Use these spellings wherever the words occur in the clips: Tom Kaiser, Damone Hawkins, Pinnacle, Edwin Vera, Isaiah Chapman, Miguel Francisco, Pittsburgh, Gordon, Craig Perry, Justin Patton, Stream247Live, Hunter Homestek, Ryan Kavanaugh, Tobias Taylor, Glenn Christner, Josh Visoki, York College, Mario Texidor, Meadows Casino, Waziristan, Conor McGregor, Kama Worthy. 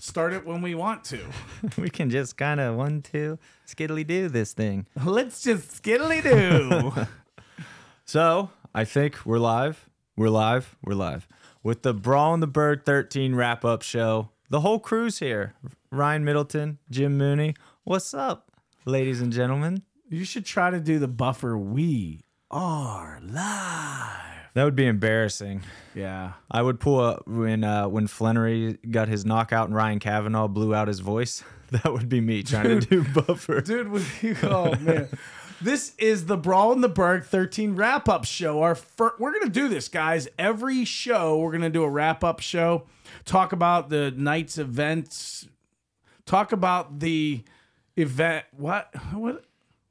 start it when we want to. We can just kind of 1, 2, skiddly-do this thing. Let's just skiddly-do. So, I think we're live. We're live. With the Brawl and the Bird 13 wrap-up show. The whole crew's here. Ryan Middleton, Jim Mooney. What's up, ladies and gentlemen? You should try to do the buffer. We are live. That would be embarrassing. Yeah. I would pull up when Flannery got his knockout and Ryan Kavanaugh blew out his voice. That would be me trying to do buffer. Dude, oh, man. This is the Brawl in the Berg 13 wrap-up show. We're going to do this, guys. Every show, we're going to do a wrap-up show. Talk about the night's events. Talk about the event. What?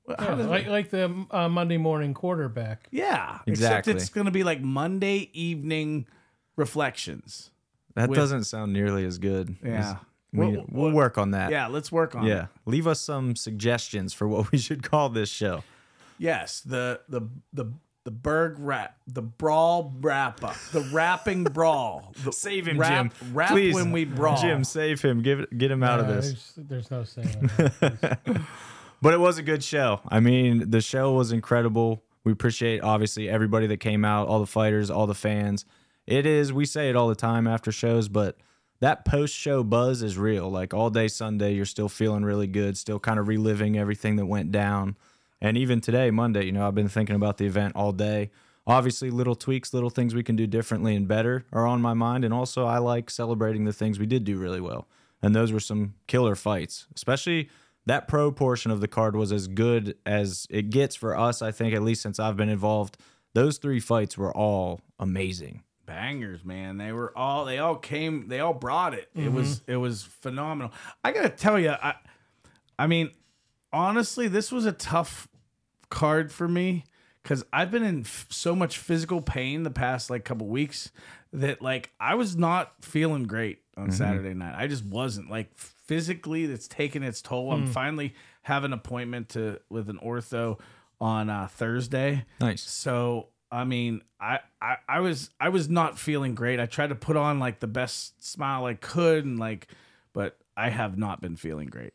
Yeah, like the Monday morning quarterback. Yeah, exactly. Except it's going to be like Monday evening reflections. That doesn't sound nearly as good. Yeah. We'll work on that. Yeah, let's work on it. Yeah, leave us some suggestions for what we should call this show. Yes, the Berg wrap, the brawl wrap up, the rapping brawl. Save him, rap, Jim. Rap please, when we brawl. Jim, save him. Get him out of this. There's no saving. But it was a good show. I mean, the show was incredible. We appreciate, obviously, everybody that came out, all the fighters, all the fans. It is, we say it all the time after shows, but that post-show buzz is real. Like, all day Sunday, you're still feeling really good, still kind of reliving everything that went down. And even today, Monday, you know, I've been thinking about the event all day. Obviously, little tweaks, little things we can do differently and better are on my mind. And also, I like celebrating the things we did do really well. And those were some killer fights, especially... That pro portion of the card was as good as it gets for us, I think, at least since I've been involved. Those three fights were all amazing. Bangers, man. They all brought it. Mm-hmm. It was phenomenal. I got to tell you, I mean, honestly, this was a tough card for me because I've been in so much physical pain the past like couple weeks that like I was not feeling great on mm-hmm. Saturday night. I just wasn't like physically, that's taking its toll. I'm finally have an appointment with an ortho on Thursday. Nice. So I mean, I was not feeling great. I tried to put on like the best smile I could, and but I have not been feeling great.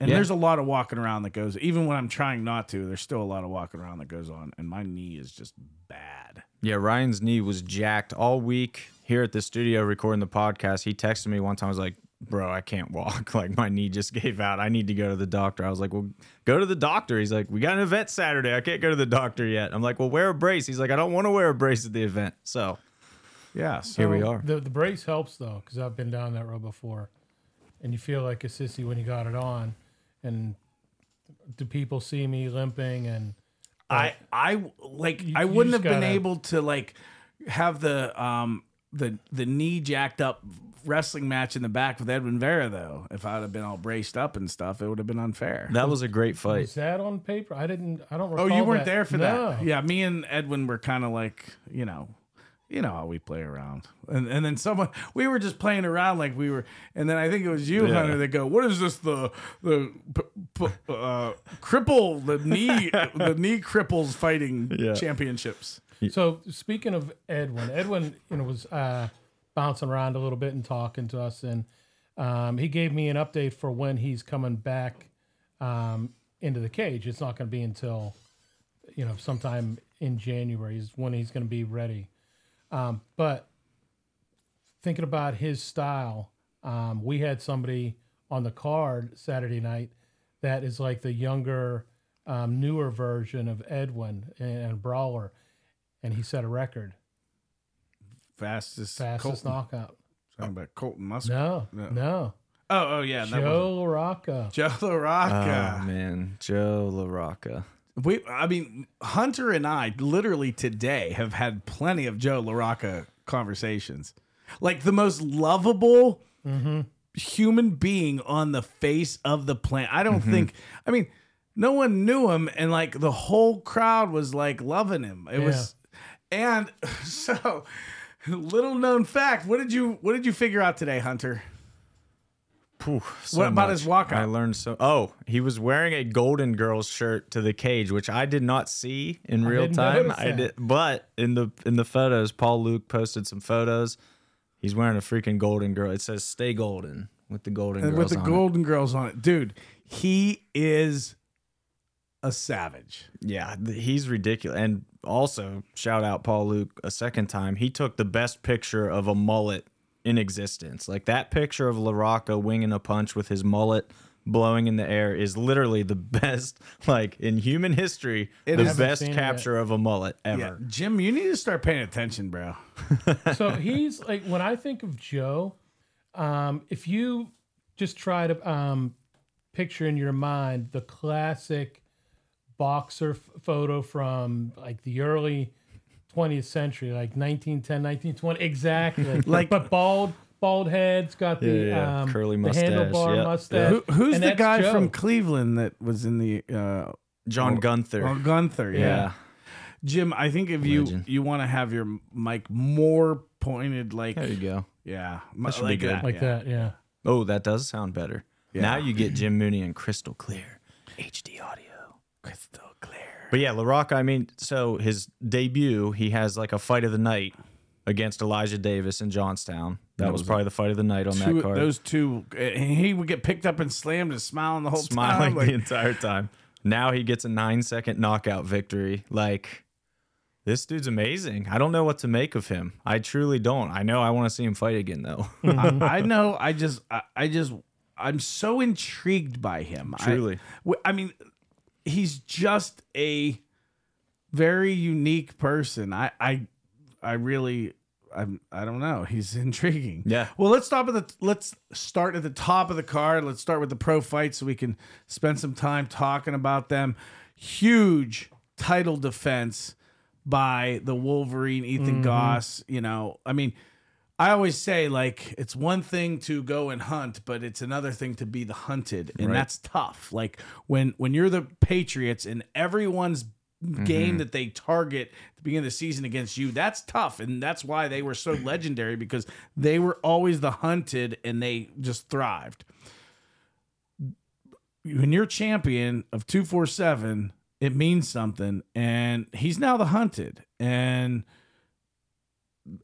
And yeah. There's a lot of walking around that goes. Even when I'm trying not to, there's still a lot of walking around that goes on, and my knee is just bad. Yeah, Ryan's knee was jacked all week here at the studio recording the podcast. He texted me one time. I was like, bro, I can't walk. Like, my knee just gave out. I need to go to the doctor. I was like, well, go to the doctor. He's like, we got an event Saturday. I can't go to the doctor yet. I'm like, well, wear a brace. He's like, I don't want to wear a brace at the event. So, yeah, so here we are. The brace helps, though, because I've been down that road before. And you feel like a sissy when you got it on. And do people see me limping? And I wouldn't have been able to, like, have the knee jacked up wrestling match in the back with Edwin Vera, though. If I'd have been all braced up and stuff, it would have been unfair. That was a great fight. Is that on paper? I don't recall. Oh, you weren't there for that? Yeah, me and Edwin were kind of like, you know how we play around. And then we were just playing around like we were, and then I think it was you, yeah. Hunter, that go, what is this, the cripple, the knee cripples fighting yeah. championships? So speaking of Edwin, you know, was bouncing around a little bit and talking to us, and he gave me an update for when he's coming back into the cage. It's not going to be until, you know, sometime in January is when he's going to be ready. But thinking about his style, we had somebody on the card Saturday night that is like the younger, newer version of Edwin and Brawler. And he set a record. Fastest knockout. Talking about Colton Musk. No. Oh, yeah. Joe LaRocca. Oh, man. Joe LaRocca. Hunter and I literally today have had plenty of Joe LaRocca conversations. Like the most lovable mm-hmm. human being on the face of the planet. I don't mm-hmm. think... I mean, no one knew him, and like the whole crowd was like loving him. It yeah. was... And so, little known fact, what did you figure out today, Hunter? Pooh, so what about much. His walkout? I learned so. Oh, he was wearing a Golden Girls shirt to the cage, which I did not see in real time. But in the photos, Paul Luke posted some photos. He's wearing a freaking Golden Girl. It says "Stay Golden." With the Golden Girls on it. With the Golden Girls on it. Dude, he is a savage. Yeah, he's ridiculous. And also, shout out Paul Luke a second time. He took the best picture of a mullet in existence. Like, that picture of LaRocca winging a punch with his mullet blowing in the air is literally the best, like, in human history, the best capture of a mullet ever. Yeah. Jim, you need to start paying attention, bro. So he's, like, when I think of Joe... if you just try to picture in your mind the classic boxer photo from like the early 20th century, like 1910, 1920, exactly. Like, but bald head's got the curly mustache, the handlebar mustache. Who's the guy Joe. From Cleveland that was in the John Gunther? Or Gunther, yeah. Jim, I think if you want to have your mic more pointed, like there you go. Yeah, much like good. That. Like that, yeah. Oh, that does sound better. Yeah. Now you get Jim Mooney and crystal clear, HD audio, crystal clear. But yeah, LaRocca. I mean, so his debut, he has like a fight of the night against Elijah Davis in Johnstown. That was probably the fight of the night on that card. Those two, he would get picked up and slammed and smiling the whole time, like the entire time. Now he gets a 9-second knockout victory, like. This dude's amazing. I don't know what to make of him. I truly don't. I know I want to see him fight again, though. I know. I just, I'm so intrigued by him. Truly. I mean, he's just a very unique person. I don't know. He's intriguing. Yeah. Well, let's start at the top of the card. Let's start with the pro fights so we can spend some time talking about them. Huge title defense by the Wolverine, Ethan Goss. You know, I mean, I always say, like, it's one thing to go and hunt, but it's another thing to be the hunted, and that's tough. Like, when you're the Patriots and everyone's game that they target at the beginning of the season against you, that's tough, and that's why they were so legendary, because they were always the hunted, and they just thrived. When you're champion of 247... it means something, and he's now the hunted, and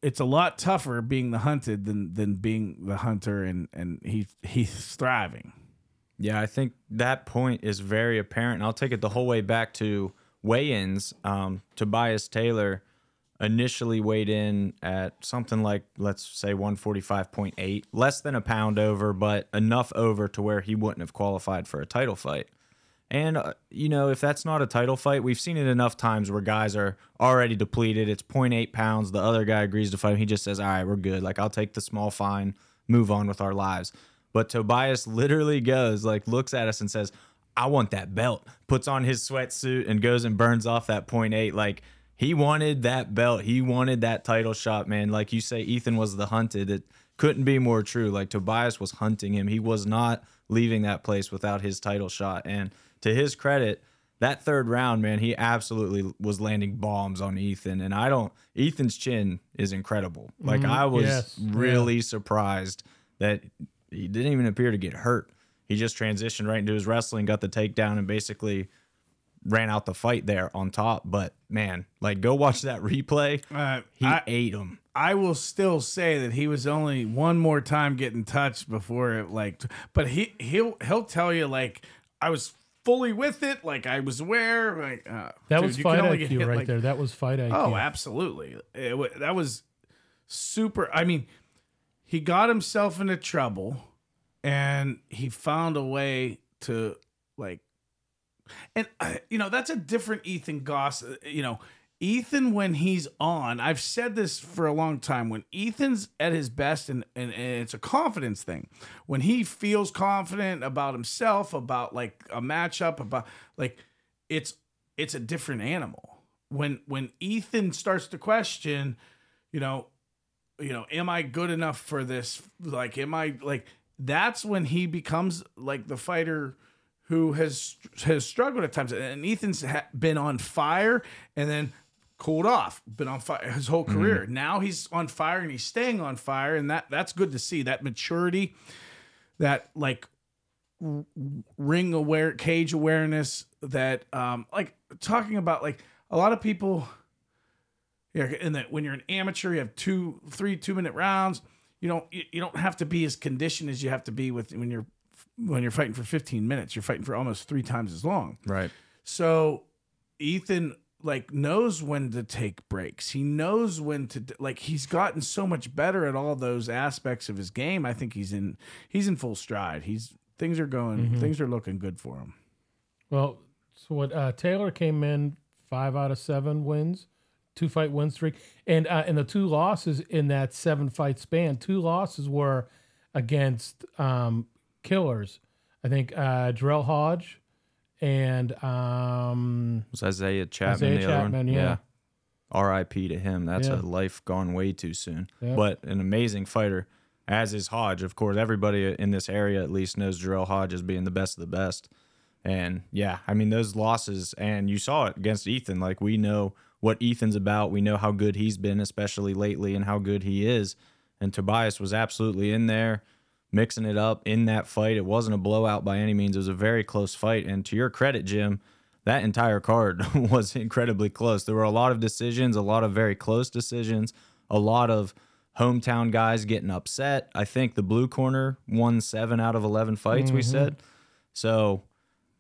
it's a lot tougher being the hunted than being the hunter, and he's thriving. Yeah, I think that point is very apparent, and I'll take it the whole way back to weigh-ins. Tobias Taylor initially weighed in at something like, let's say, 145.8, less than a pound over, but enough over to where he wouldn't have qualified for a title fight. And, you know, if that's not a title fight, we've seen it enough times where guys are already depleted. It's 0.8 pounds. The other guy agrees to fight him. He just says, all right, we're good. Like, I'll take the small fine, move on with our lives. But Tobias literally goes, like, looks at us and says, I want that belt. Puts on his sweatsuit and goes and burns off that 0.8. Like, he wanted that belt. He wanted that title shot, man. Like you say, Ethan was the hunted. It couldn't be more true. Like, Tobias was hunting him. He was not leaving that place without his title shot. And to his credit, that third round, man, he absolutely was landing bombs on Ethan. And Ethan's chin is incredible. Like, I was really surprised that he didn't even appear to get hurt. He just transitioned right into his wrestling, got the takedown, and basically ran out the fight there on top. But, man, like, go watch that replay. He ate him. I will still say that he was only one more time getting touched before it, like, but he'll tell you, like, I was fully with it, like I was aware. Like, that was fight IQ right there. That was fight IQ. Oh, absolutely. That was super. I mean, he got himself into trouble, and he found a way to, like, and you know, that's a different Ethan Goss. You know, Ethan, when he's on, I've said this for a long time. When Ethan's at his best, and it's a confidence thing. When he feels confident about himself, about like a matchup, about like it's a different animal. When Ethan starts to question, you know, am I good enough for this? Like, am I like? That's when he becomes like the fighter who has struggled at times. And Ethan's been on fire, and then cooled off, been on fire his whole career. Now he's on fire, and he's staying on fire, and that's good to see. That maturity, that like ring aware, cage awareness, that like talking about, like, a lot of people, and that when you're an amateur, you have 2-3 2-minute rounds. you don't have to be as conditioned as you have to be with when you're fighting for 15 minutes. You're fighting for almost 3 times as long. Right. So Ethan knows when to take breaks. He knows when to he's gotten so much better at all those aspects of his game. I think he's in full stride. Things are looking good for him. Well, so what Taylor came in 5 out of 7 wins, 2-fight win streak, and the 2 losses in that 7-fight span. 2 losses were against killers. I think Jarell Hodge and was Isaiah Chapman. Yeah. R.I.P. to him. That's a life gone way too soon. Yeah. But an amazing fighter, as is Hodge. Of course, everybody in this area at least knows Jarell Hodge as being the best of the best. And yeah, I mean, those losses, and you saw it against Ethan. We know what Ethan's about. We know how good he's been, especially lately, and how good he is. And Tobias was absolutely in there, mixing it up in that fight. It wasn't a blowout by any means. It was a very close fight. And to your credit, Jim, that entire card was incredibly close. There were a lot of decisions, a lot of very close decisions, a lot of hometown guys getting upset. I think the blue corner won 7 out of 11 fights, we said. So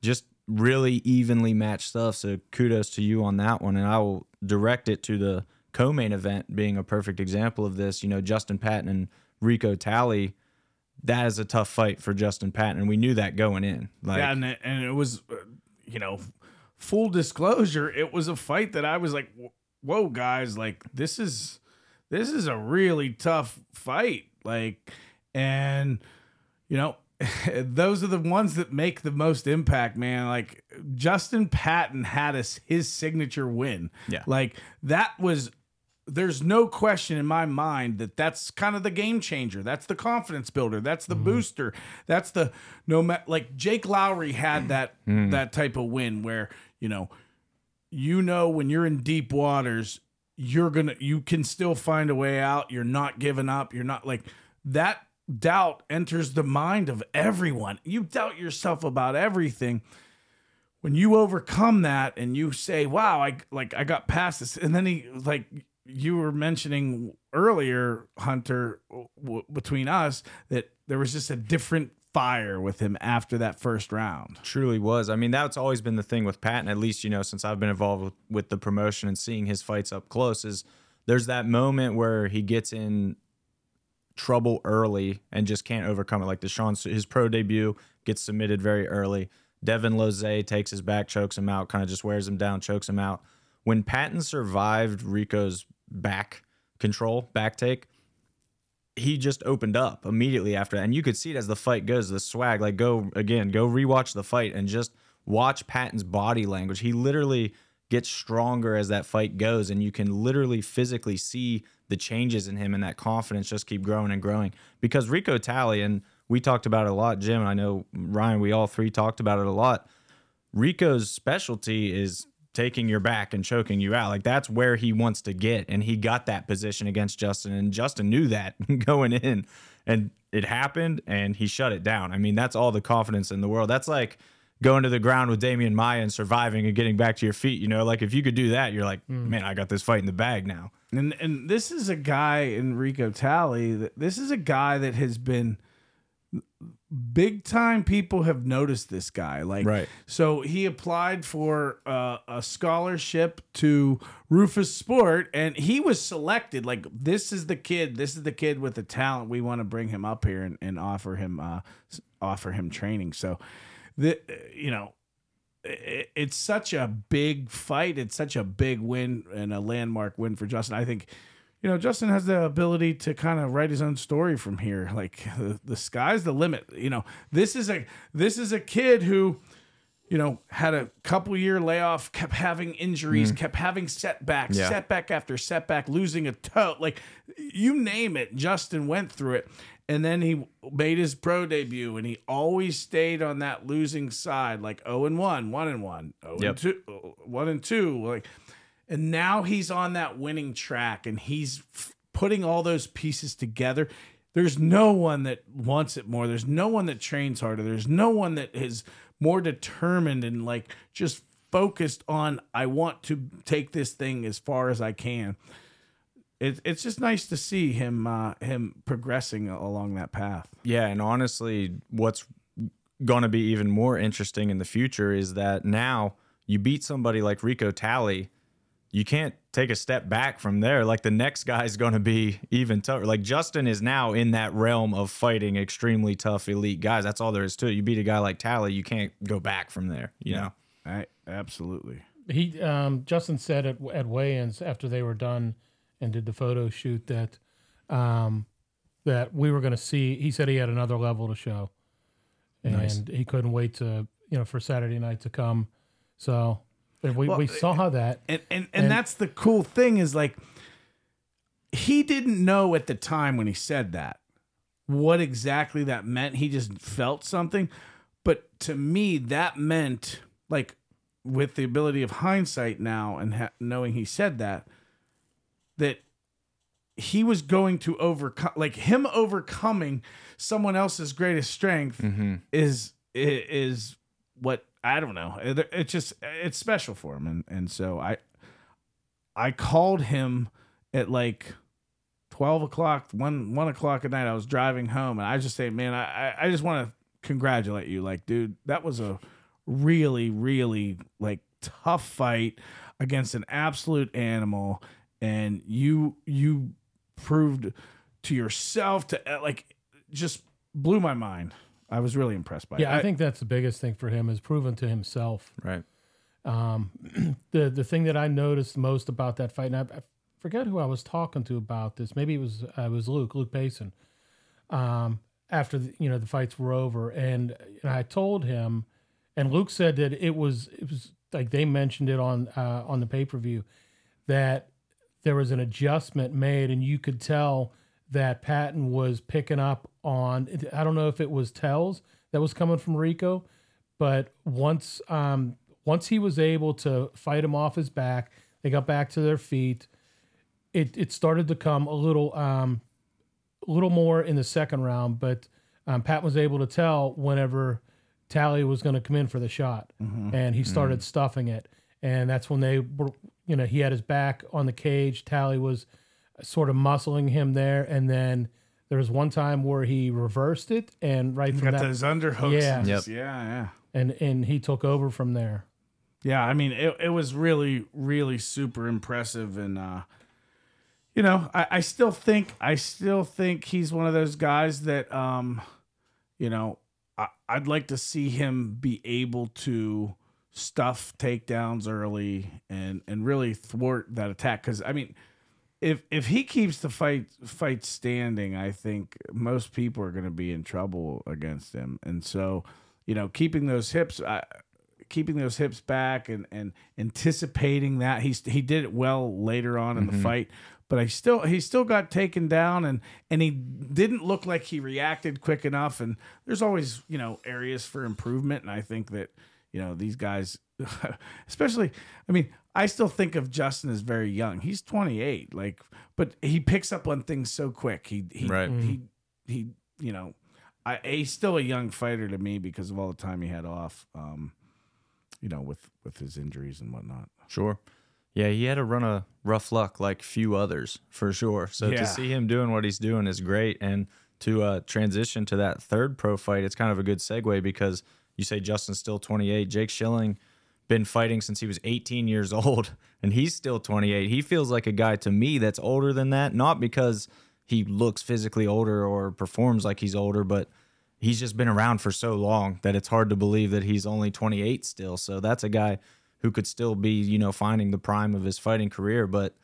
just really evenly matched stuff. So kudos to you on that one. And I will direct it to the co-main event being a perfect example of this. Justin Patton and Rico Tally, that is a tough fight for Justin Patton. And we knew that going in. And it was, full disclosure, it was a fight that I was like, whoa, guys, this is a really tough fight. Those are the ones that make the most impact, man. Justin Patton had his signature win. Yeah. There's no question in my mind that that's kind of the game changer. That's the confidence builder. That's the booster. That's the Jake Lowry had that type of win where, when you're in deep waters, you can still find a way out. You're not giving up. You're not that. Doubt enters the mind of everyone. You doubt yourself about everything. When you overcome that and you say, wow, I got past this. And then you were mentioning earlier, Hunter, between us, that there was just a different fire with him after that first round. Truly was. I mean, that's always been the thing with Patton, at least, since I've been involved with the promotion and seeing his fights up close, is there's that moment where he gets in trouble early and just can't overcome it. Deshaun's, his pro debut, gets submitted very early. Devin Lozay takes his back, chokes him out, kind of just wears him down, chokes him out. When Patton survived Rico's back take, he just opened up immediately after that. And you could see it as the fight goes, the swag, go rewatch the fight and just watch Patton's body language. He literally gets stronger as that fight goes, and you can literally physically see the changes in him, and that confidence just keep growing and growing. Because Rico Tally, and we talked about it a lot, Jim, and I know, Ryan, we all three talked about it a lot. Rico's specialty is taking your back and choking you out. That's where he wants to get, and he got that position against Justin, and Justin knew that going in, and it happened, and he shut it down. I mean, that's all the confidence in the world. That's like going to the ground with Damian Maia and surviving and getting back to your feet. If you could do that, you're man, I got this fight in the bag now. And this is a guy in Rico Tally, this is a guy that has been big time. People have noticed this guy. Right. So he applied for a scholarship to Rufus Sport, and he was selected. This is the kid with the talent. We want to bring him up here and offer him training. So it's such a big fight. It's such a big win and a landmark win for Justin. I think, Justin has the ability to kind of write his own story from here. The sky's the limit. This is a kid who, had a couple year layoff, kept having injuries, kept having setbacks, setback after setback, losing a toe. You name it, Justin went through it. And then he made his pro debut, and he always stayed on that losing side, 0-1, 1-1, 0-2, 1-2. And now he's on that winning track, and he's putting all those pieces together. There's no one that wants it more. There's no one that trains harder. There's no one that is more determined and just focused on, I want to take this thing as far as I can. it's just nice to see him him progressing along that path. Yeah, and honestly, what's going to be even more interesting in the future is that now you beat somebody like Rico Tally, you can't take a step back from there. Like, the next guy is going to be even tougher. Like, Justin is now in that realm of fighting extremely tough elite guys. That's all there is to it. You beat a guy like Tally, you can't go back from there, you know? Right. Absolutely. He Justin said at weigh-ins after they were done and did the photo shoot that that we were going to see. He said he had another level to show, and he couldn't wait to for Saturday night to come. So we saw that, and that's the cool thing is, like, he didn't know at the time when he said that what exactly that meant. He just felt something, but to me that meant, like, with the ability of hindsight now and knowing he said that he was going to overcome, like, him overcoming someone else's greatest strength is what, I don't know. It's special for him. And so I called him at like 12 o'clock, one o'clock at night. I was driving home and I just say, man, I just want to congratulate you. Like, dude, that was a really, really, like, tough fight against an absolute animal. And you proved to yourself just blew my mind. I was really impressed by it. Yeah, I think that's the biggest thing for him is proven to himself. Right. The thing that I noticed most about that fight, and I forget who I was talking to about this. Maybe it was Luke Basin. After the fights were over, and I told him, and Luke said that it was like they mentioned it on the pay-per-view that there was an adjustment made, and you could tell that Patton was picking up on, I don't know if it was tells that was coming from Rico, but once he was able to fight him off his back, they got back to their feet. It started to come a little more in the second round, but Patton was able to tell whenever Tally was going to come in for the shot, and he started stuffing it, and that's when they were, he had his back on the cage. Tally was sort of muscling him there, and then there was one time where he reversed it, and got those underhooks. Yeah. Yep. Yeah. And he took over from there. Yeah, I mean, it was really, really super impressive, and I still think he's one of those guys that I'd like to see him be able to stuff takedowns early and really thwart that attack, because I mean, If he keeps the fight standing, I think most people are going to be in trouble against him. And so, keeping those hips back and anticipating that, he did it well later on in the fight, but he still got taken down, and he didn't look like he reacted quick enough. And there's always areas for improvement, and I think that these guys, especially, I mean, I still think of Justin as very young. He's 28, but he picks up on things so quick. He's still a young fighter to me because of all the time he had off, with his injuries and whatnot. Sure. Yeah, he had to run a rough luck like few others for sure. So to see him doing what he's doing is great. And to transition to that third pro fight, it's kind of a good segue because you say Justin's still 28. Jake Schilling been fighting since he was 18 years old, and he's still 28. He feels like a guy to me that's older than that, not because he looks physically older or performs like he's older, but he's just been around for so long that it's hard to believe that he's only 28 still. So that's a guy who could still be, finding the prime of his fighting career. But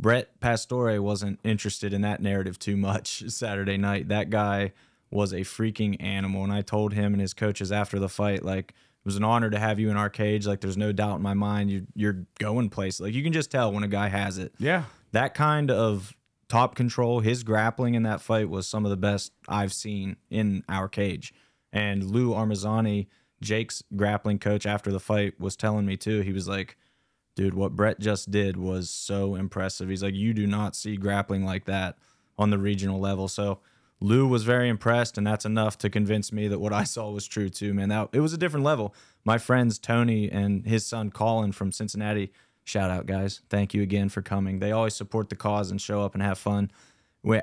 Brett Pastore wasn't interested in that narrative too much Saturday night. That guy was a freaking animal, and I told him and his coaches after the fight, like, it was an honor to have you in our cage. Like, there's no doubt in my mind you're going places. Like, you can just tell when a guy has it. Yeah. That kind of top control, his grappling in that fight was some of the best I've seen in our cage. And Lou Armazzani, Jake's grappling coach, after the fight was telling me too, he was like, dude, what Brett just did was so impressive. He's like, you do not see grappling like that on the regional level. So Lou was very impressed, and that's enough to convince me that what I saw was true too, man. It was a different level. My friends Tony and his son Colin from Cincinnati, shout out, guys. Thank you again for coming. They always support the cause and show up and have fun.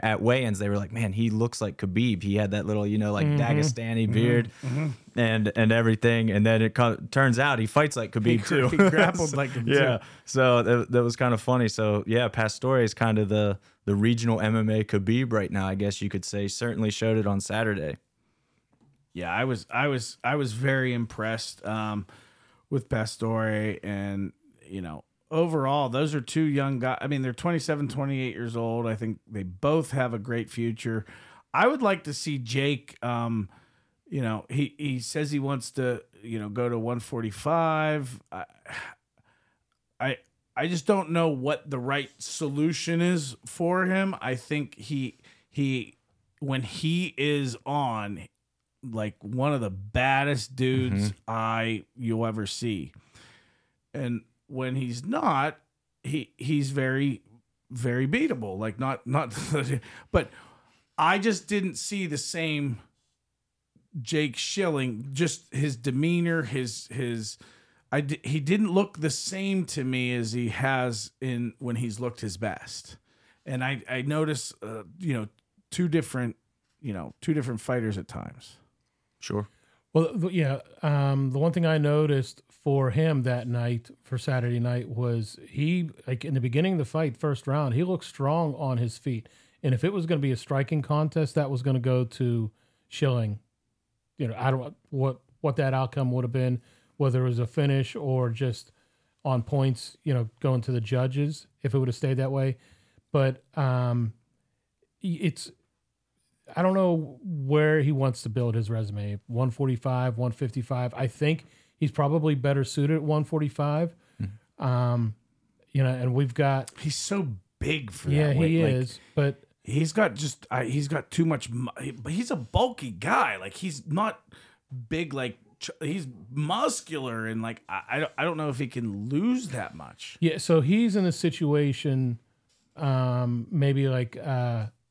At weigh-ins, they were like, man, he looks like Khabib. He had that little, you know, like Dagestani beard and everything. And then it turns out he fights like Khabib, too. He grappled like him, yeah, too. So that was kind of funny. So, yeah, Pastore is kind of the regional MMA Khabib right now, I guess you could say. Certainly showed it on Saturday. Yeah, I was very impressed with Pastore. And, you know, overall, those are two young guys. I mean, they're 27, 28 years old. I think they both have a great future. I would like to see Jake, you know, he says he wants to, you know, go to 145. I just don't know what the right solution is for him. I think he when he is on, like, one of the baddest dudes you'll ever see. And when he's not, he's very, very beatable. Like not, but I just didn't see the same Jake Schilling. Just his demeanor, he didn't look the same to me as he has when he's looked his best. And I noticed, you know, two different fighters at times. Sure. Well, yeah. The one thing I noticed for him that night, for Saturday night, was he, like, in the beginning of the fight, first round, he looked strong on his feet. And if it was going to be a striking contest, that was going to go to Schilling. You know, I don't know what that outcome would have been, whether it was a finish or just on points, you know, going to the judges, if it would have stayed that way. But I don't know where he wants to build his resume, 145, 155. I think he's probably better suited at 145. You know, and we've got... He's so big for that weight. Yeah, he is, but... He's got too much... But he's a bulky guy. Like, he's not big, like... He's muscular, and, like, I don't know if he can lose that much. Yeah, so he's in a situation, maybe, like,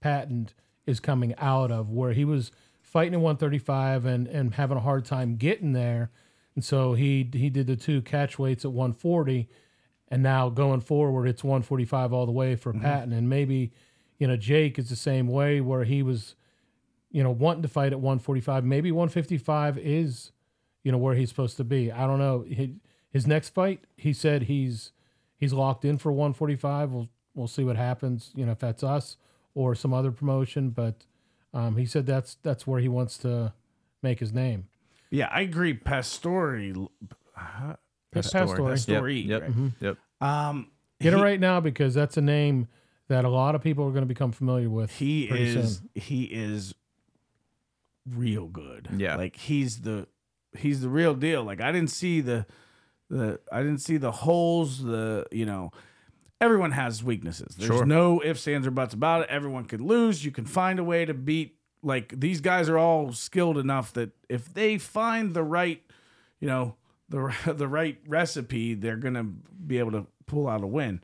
Patton is coming out of, where he was fighting at 135 and having a hard time getting there. And so he did the two catch weights at 140, and now going forward, it's 145 all the way for Patton. And maybe, you know, Jake is the same way, where he was, you know, wanting to fight at 145. Maybe 155 is, you know, where he's supposed to be. I don't know. His next fight, he said he's locked in for 145. We'll see what happens, you know, if that's us or some other promotion. But he said that's where he wants to make his name. Yeah, I agree. Pastore. Yep. Right? Get it right now, because that's a name that a lot of people are going to become familiar with. He is real good. Yeah, like he's the real deal. Like, I didn't see the holes. Everyone has weaknesses. There's no ifs, ands, or buts about it. Everyone can lose. You can find a way to beat. Like, these guys are all skilled enough that if they find the right, you know, the right recipe, they're going to be able to pull out a win.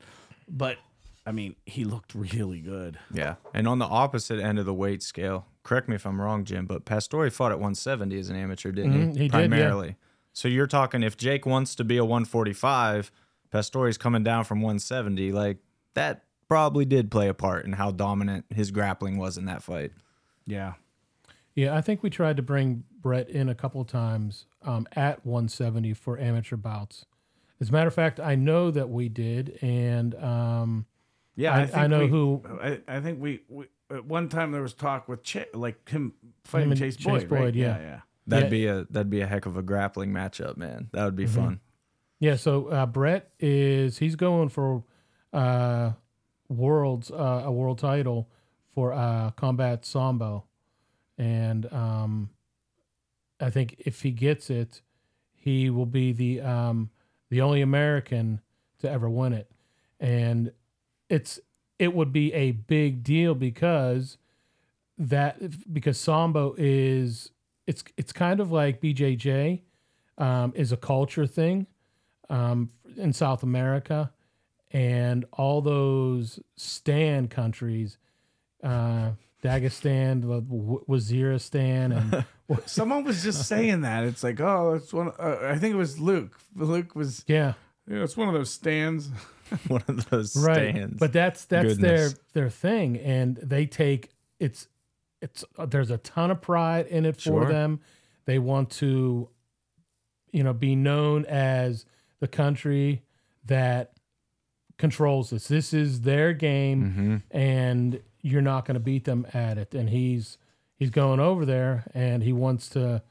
But, I mean, he looked really good. Yeah. And on the opposite end of the weight scale, correct me if I'm wrong, Jim, but Pastore fought at 170 as an amateur, didn't he? He primarily. Did, yeah. So you're talking, if Jake wants to be a 145, Pastore's coming down from 170. Like, that probably did play a part in how dominant his grappling was in that fight. Yeah. Yeah, I think we tried to bring Brett in a couple of times at 170 for amateur bouts. As a matter of fact, I know that we did, and I think at one time there was talk with him fighting Chase Boyd, right? Yeah. That'd be a heck of a grappling matchup, man. That would be fun. Yeah, so Brett he's going for a world title for combat sambo, and I think if he gets it, he will be the only American to ever win it, and it would be a big deal because sambo is it's kind of like BJJ is a culture thing in South America and all those stand countries. Dagestan, Waziristan, and someone was just saying that it's like, oh, it's one. I think it was Luke. Luke was Yeah, it's one of those stands. One of those right. stands. But that's their thing, and they take it's there's a ton of pride in it sure. for them. They want to, you know, be known as the country that controls this. This is their game, mm-hmm. and you're not going to beat them at it. And he's going over there, and he wants to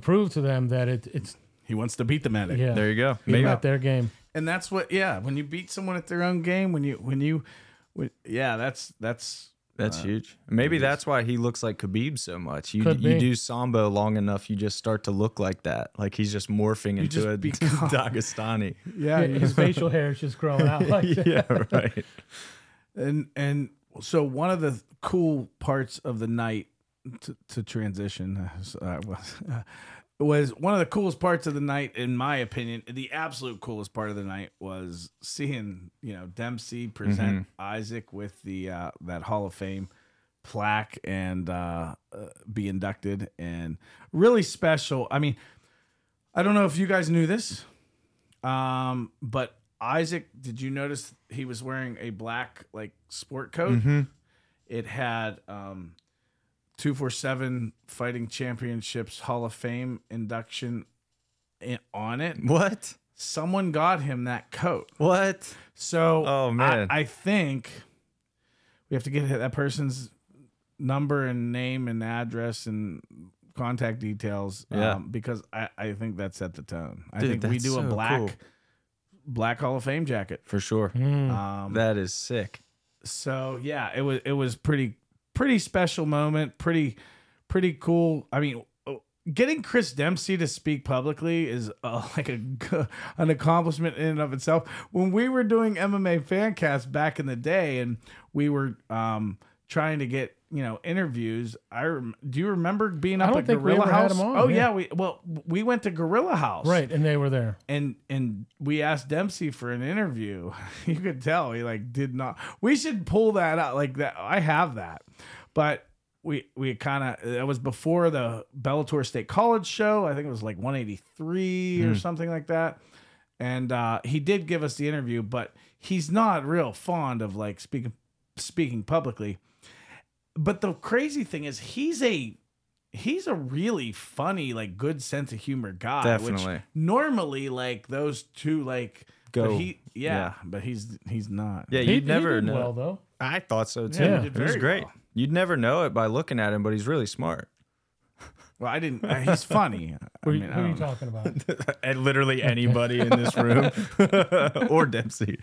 prove to them that it's. He wants to beat them at it. Yeah. There you go. Maybe at their game. And that's what, yeah. When you beat someone at their own game, when you that's huge. Maybe that's why he looks like Khabib so much. You do Sambo long enough, you just start to look like that. Like he's just morphing into a Dagestani. Yeah, his facial hair is just growing out like that. Yeah, right. And so one of the cool parts of the night to transition was one of the coolest parts of the night, in my opinion. The absolute coolest part of the night was seeing, you know, Dempsey present mm-hmm. Isaac with the that Hall of Fame plaque and be inducted, and really special. I mean, I don't know if you guys knew this, but Isaac, did you notice he was wearing a black like sport coat? Mm-hmm. It had 247 Fighting Championships Hall of Fame induction on it. What? Someone got him that coat. What? So I think we have to get that person's number and name and address and contact details because I think that set the tone. Dude, think we do so a black Hall of Fame jacket. For sure. That is sick. So, yeah, it was pretty special moment, pretty cool. I mean, getting Chris Dempsey to speak publicly is an accomplishment in and of itself. When we were doing MMA FanCast back in the day, and we were trying to get interviews, do you remember being up at Gorilla House? We went to Gorilla House, right? And they were there, and we asked Dempsey for an interview. You could tell he did not. We should pull that out like that. I have that, but we kind of, it was before the Bellator State College show. I think it was 183 or something like that. And he did give us the interview, but he's not real fond of speaking publicly. But the crazy thing is he's a really funny, good sense of humor guy. Definitely. Which normally those two go. But but he's not. Yeah, you'd never know. Well, though. I thought so too. Yeah, he was great. Well. You'd never know it by looking at him, but he's really smart. Well, I didn't. He's funny. Who are you talking about? And literally anybody in this room, or Dempsey.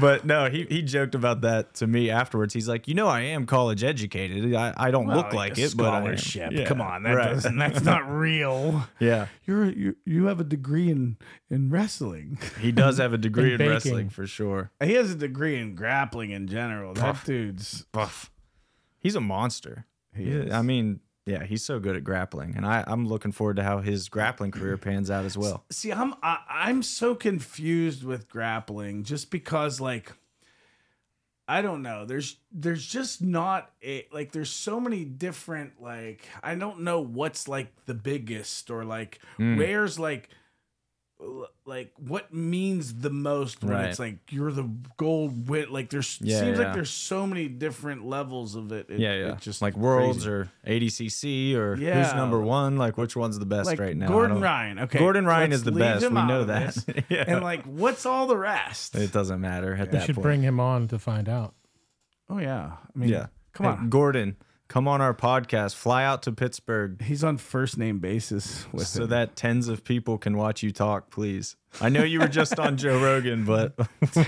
But no, he joked about that to me afterwards. He's like, I am college educated. I don't look like it, but scholarship. Yeah. Come on, that's not real. Yeah, you have a degree in wrestling. He does have a degree in wrestling for sure. He has a degree in grappling in general. Buff. That dude's buff. He's a monster. He is. I mean. Yeah, he's so good at grappling, and I'm looking forward to how his grappling career pans out as well. See, I'm so confused with grappling just because, I don't know. There's just not there's so many different, I don't know what's, the biggest or, where's, what means the most when it's you're the gold win. There's so many different levels of it. It's just worlds crazy. Or ADCC or who's number one. Which one's the best right now? Gordon Ryan. Okay, Gordon Ryan is the best. We know that. Yeah. And what's all the rest? It doesn't matter at that point. We should bring him on to find out. Oh yeah. I mean, come on, Gordon. Come on our podcast. Fly out to Pittsburgh. He's on first name basis with so him. That tens of people can watch you talk, please. I know you were just on Joe Rogan, but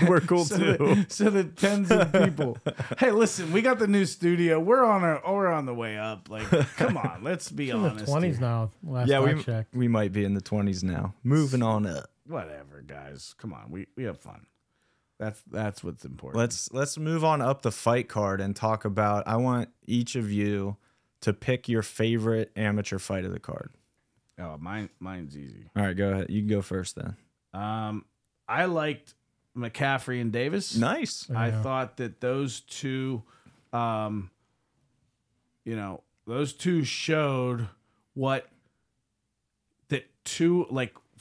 we're cool too. So the tens of people. Hey, listen, we got the new studio. We're on the way up. Come on, let's be honest. In the 20s now. We might be in the 20s now. Moving on up. Whatever, guys. Come on, we have fun. That's what's important. Let's move on up the fight card and talk about. I want each of you to pick your favorite amateur fight of the card. Oh, mine's easy. All right, go ahead. You can go first then. I liked McCaffrey and Davis. Nice. Yeah. I thought that those two, showed what that two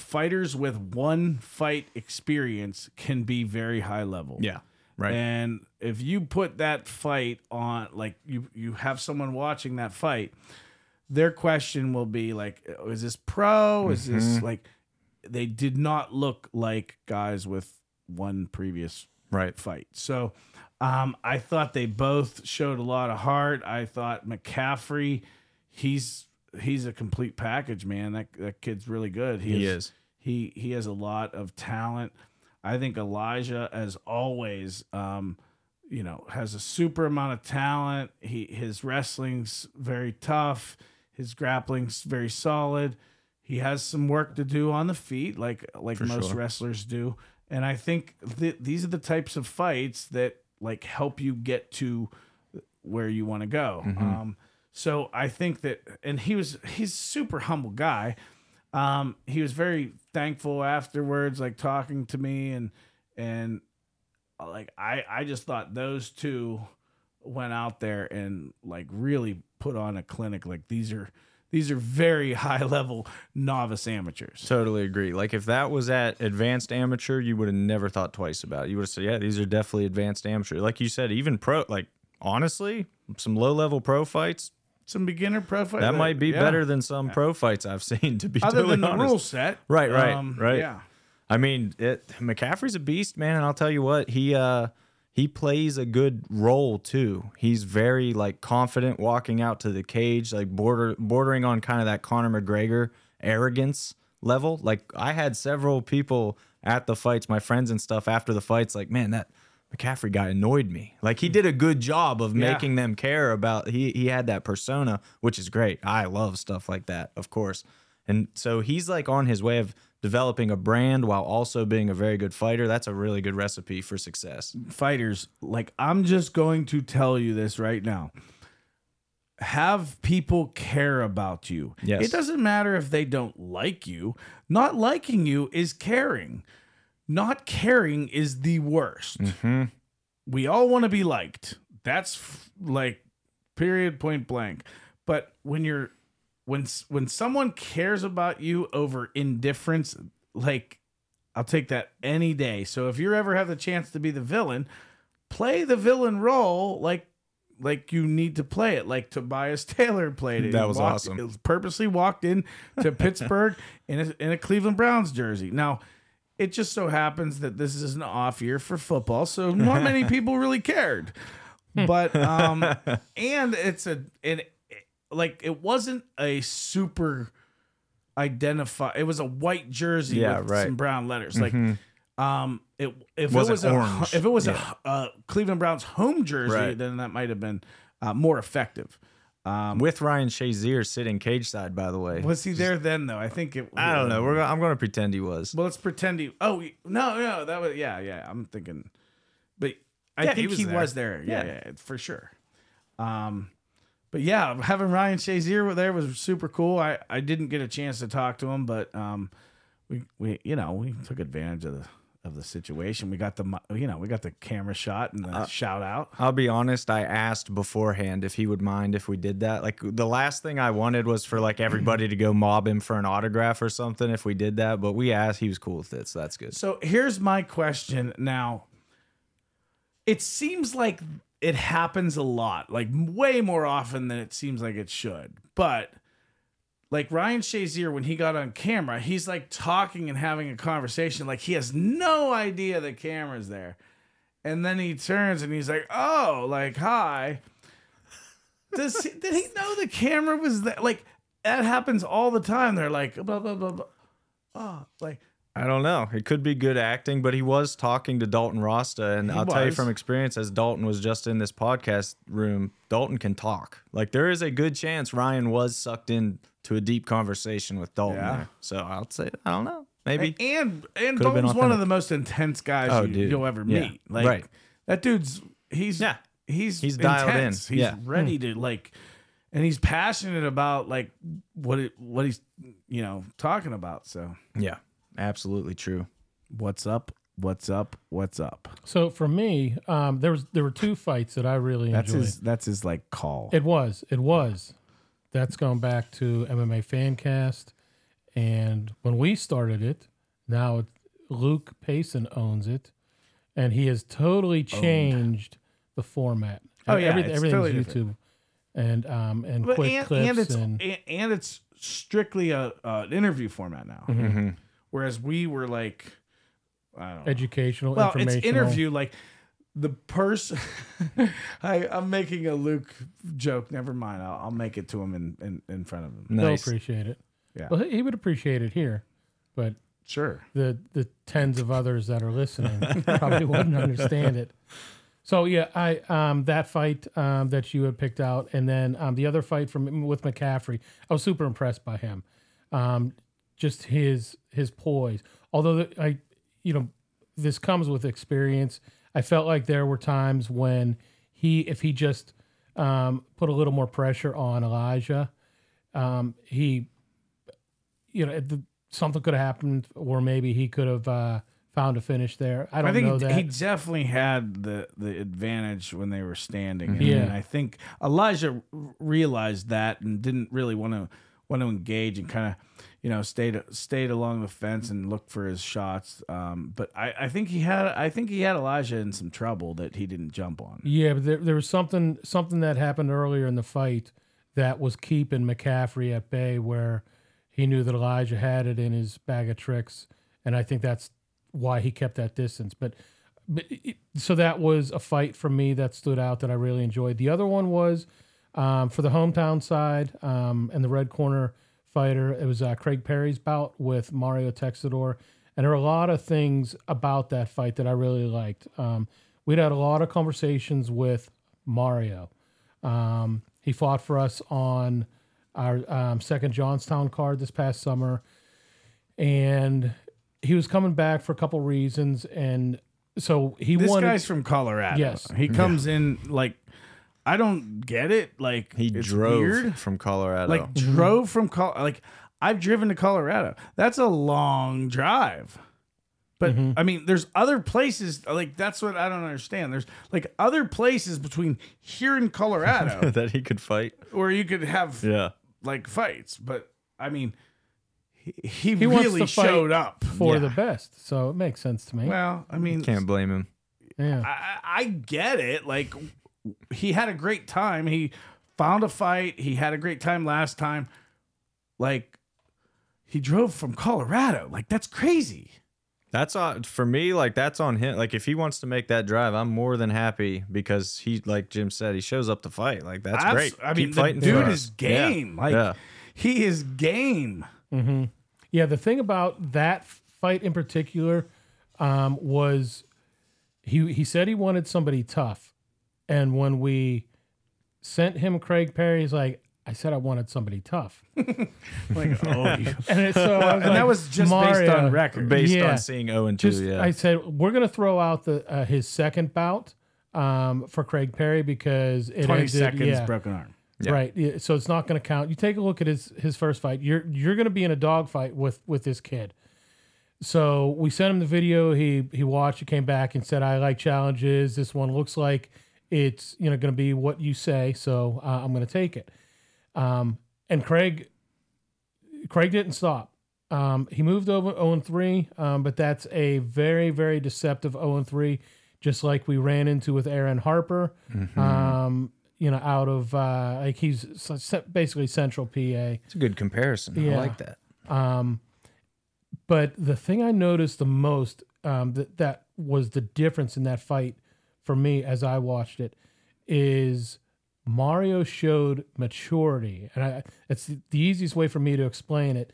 fighters with one fight experience can be very high level. Yeah. Right. And if you put that fight on, like, you have someone watching that fight, their question will be like, oh, is this pro? Is this like, they did not look like guys with one previous fight. So I thought they both showed a lot of heart. I thought McCaffrey, he's a complete package, man. That kid's really good. He is. He has a lot of talent. I think Elijah, as always, has a super amount of talent. His wrestling's very tough. His grappling's very solid. He has some work to do on the feet, like most wrestlers do. And I think these are the types of fights that like help you get to where you want to go. Mm-hmm. So I think that, and he's a super humble guy. He was very thankful afterwards, like talking to me and like, I just thought those two went out there and like really put on a clinic. Like these are very high level novice amateurs. Totally agree. Like if that was at advanced amateur, you would have never thought twice about it. You would have said, yeah, these are definitely advanced amateur. Like you said, even pro, like honestly, some low level pro fights. Some beginner pro fights. That might be better than some pro fights I've seen, to be totally honest. Other than the rule set. Right. Yeah. I mean, McCaffrey's a beast, man, and I'll tell you what, he plays a good role, too. He's very, like, confident walking out to the cage, like, bordering on kind of that Conor McGregor arrogance level. Like, I had several people at the fights, my friends and stuff, after the fights, like, man, that McCaffrey guy annoyed me. Like, he did a good job of making them care about... He had that persona, which is great. I love stuff like that, of course. And so he's, like, on his way of developing a brand while also being a very good fighter. That's a really good recipe for success. Fighters, like, I'm just going to tell you this right now. Have people care about you. Yes. It doesn't matter if they don't like you. Not liking you is caring. Not caring is the worst. Mm-hmm. We all want to be liked. That's like period, point blank. But when someone cares about you over indifference, like I'll take that any day. So if you ever have the chance to be the villain, play the villain role like you need to play it, like Tobias Taylor played it. That was awesome. He purposely walked in to Pittsburgh in a Cleveland Browns jersey. Now, it just so happens that this is an off year for football, so not many people really cared. But and it wasn't a super identify. It was a white jersey with some brown letters. Mm-hmm. Like if it was a Cleveland Browns home jersey, then that might have been more effective. With Ryan Shazier sitting cage side, by the way. Was he there then, though? I think it... I don't know. I'm going to pretend he was. Well, let's pretend he... Oh, no. That was... Yeah. I'm thinking... But I think he was there. Yeah, for sure. But yeah, having Ryan Shazier there was super cool. I didn't get a chance to talk to him, but we took advantage of the situation. We got the camera shot and the shout out. I'll be honest, I asked beforehand if he would mind if we did that. Like the last thing I wanted was for like everybody to go mob him for an autograph or something if we did that, but we asked, he was cool with it, so that's good. So here's my question now. It seems like it happens a lot, like way more often than it seems like it should, but like Ryan Shazier, when he got on camera, he's like talking and having a conversation. Like he has no idea the camera's there. And then he turns and he's like, oh, like, hi. Did he know the camera was there? Like that happens all the time. They're like, blah, blah, blah, blah. Oh, like, I don't know. It could be good acting, but he was talking to Dalton Rosta. And I'll tell you from experience, as Dalton was just in this podcast room, Dalton can talk. Like there is a good chance Ryan was sucked in to a deep conversation with Dalton. Yeah. So I'll say, I don't know. Maybe. And Dalton's one of the most intense guys you'll ever meet. Like that dude's, he's dialed in. He's ready to like, and he's passionate about like what he's, talking about. So yeah. Absolutely true. What's up? So for me, there were two fights that I really enjoyed. That's his like call. It was. That's going back to MMA Fancast And when we started it, now Luke Basin owns it, and he has totally changed the format. Oh yeah, everything's totally YouTube, and quick clips, and it's strictly an interview format now. Mm-hmm. Whereas we were like, I don't know. Educational, well, informational. It's interview like. The person, I'm making a Luke joke. Never mind. I'll make it to him in front of him. Nice. He'll appreciate it. Yeah. Well, he would appreciate it here, but sure. The tens of others that are listening probably wouldn't understand it. So yeah, I that fight that you had picked out, and then the other fight with McCaffrey, I was super impressed by him. Just his poise. Although this comes with experience. I felt like there were times when if he just put a little more pressure on Elijah, something could have happened, or maybe he could have found a finish there. I think he definitely had the advantage when they were standing. Mm-hmm. And I think Elijah realized that and didn't really want to engage and kind of, stayed along the fence and looked for his shots. But I think he had Elijah in some trouble that he didn't jump on. Yeah, but there was something that happened earlier in the fight that was keeping McCaffrey at bay, where he knew that Elijah had it in his bag of tricks, and I think that's why he kept that distance. But so that was a fight for me that stood out that I really enjoyed. The other one was for the hometown side and the red corner fighter. It was Craig Perry's bout with Mario Texidor, and there are a lot of things about that fight that I really liked. We'd had a lot of conversations with Mario. He fought for us on our second Johnstown card this past summer, and he was coming back for a couple reasons, and so this guy's from Colorado. Yes, he comes in like. I don't get it. Like he drove from Colorado. Like drove from Colorado. Like I've driven to Colorado. That's a long drive. But I mean, there's other places. Like that's what I don't understand. There's like other places between here and Colorado that he could fight, or you could have like fights. But I mean, he really showed up for the best. So it makes sense to me. Well, I mean, can't blame him. Yeah, I get it. Like. He had a great time. He found a fight. He had a great time last time. Like, he drove from Colorado. Like, that's crazy. That's on, for me, like, that's on him. Like, if he wants to make that drive, I'm more than happy because he, like Jim said, he shows up to fight. Like, that's great. I mean, the dude is game. Yeah. Like, he is game. Mm-hmm. Yeah, the thing about that fight in particular was he said he wanted somebody tough. And when we sent him Craig Perry, he's like, I said I wanted somebody tough. Like, oh. That was just Mario, based on record. Based on seeing 0-2, I said, we're going to throw out his second bout for Craig Perry because it 20 ended, seconds, broken arm. Yeah. Right, yeah, so it's not going to count. You take a look at his first fight. You're going to be in a dogfight with this kid. So we sent him the video. He watched. He came back and said, I like challenges. This one looks like it's going to be what you say, so I'm going to take it. And Craig didn't stop. He moved over 0-3, but that's a very, very deceptive 0-3, just like we ran into with Aaron Harper, out of, he's basically Central PA. It's a good comparison. Yeah. I like that. But the thing I noticed the most that was the difference in that fight for me, as I watched it, is Mario showed maturity. And it's the easiest way for me to explain it,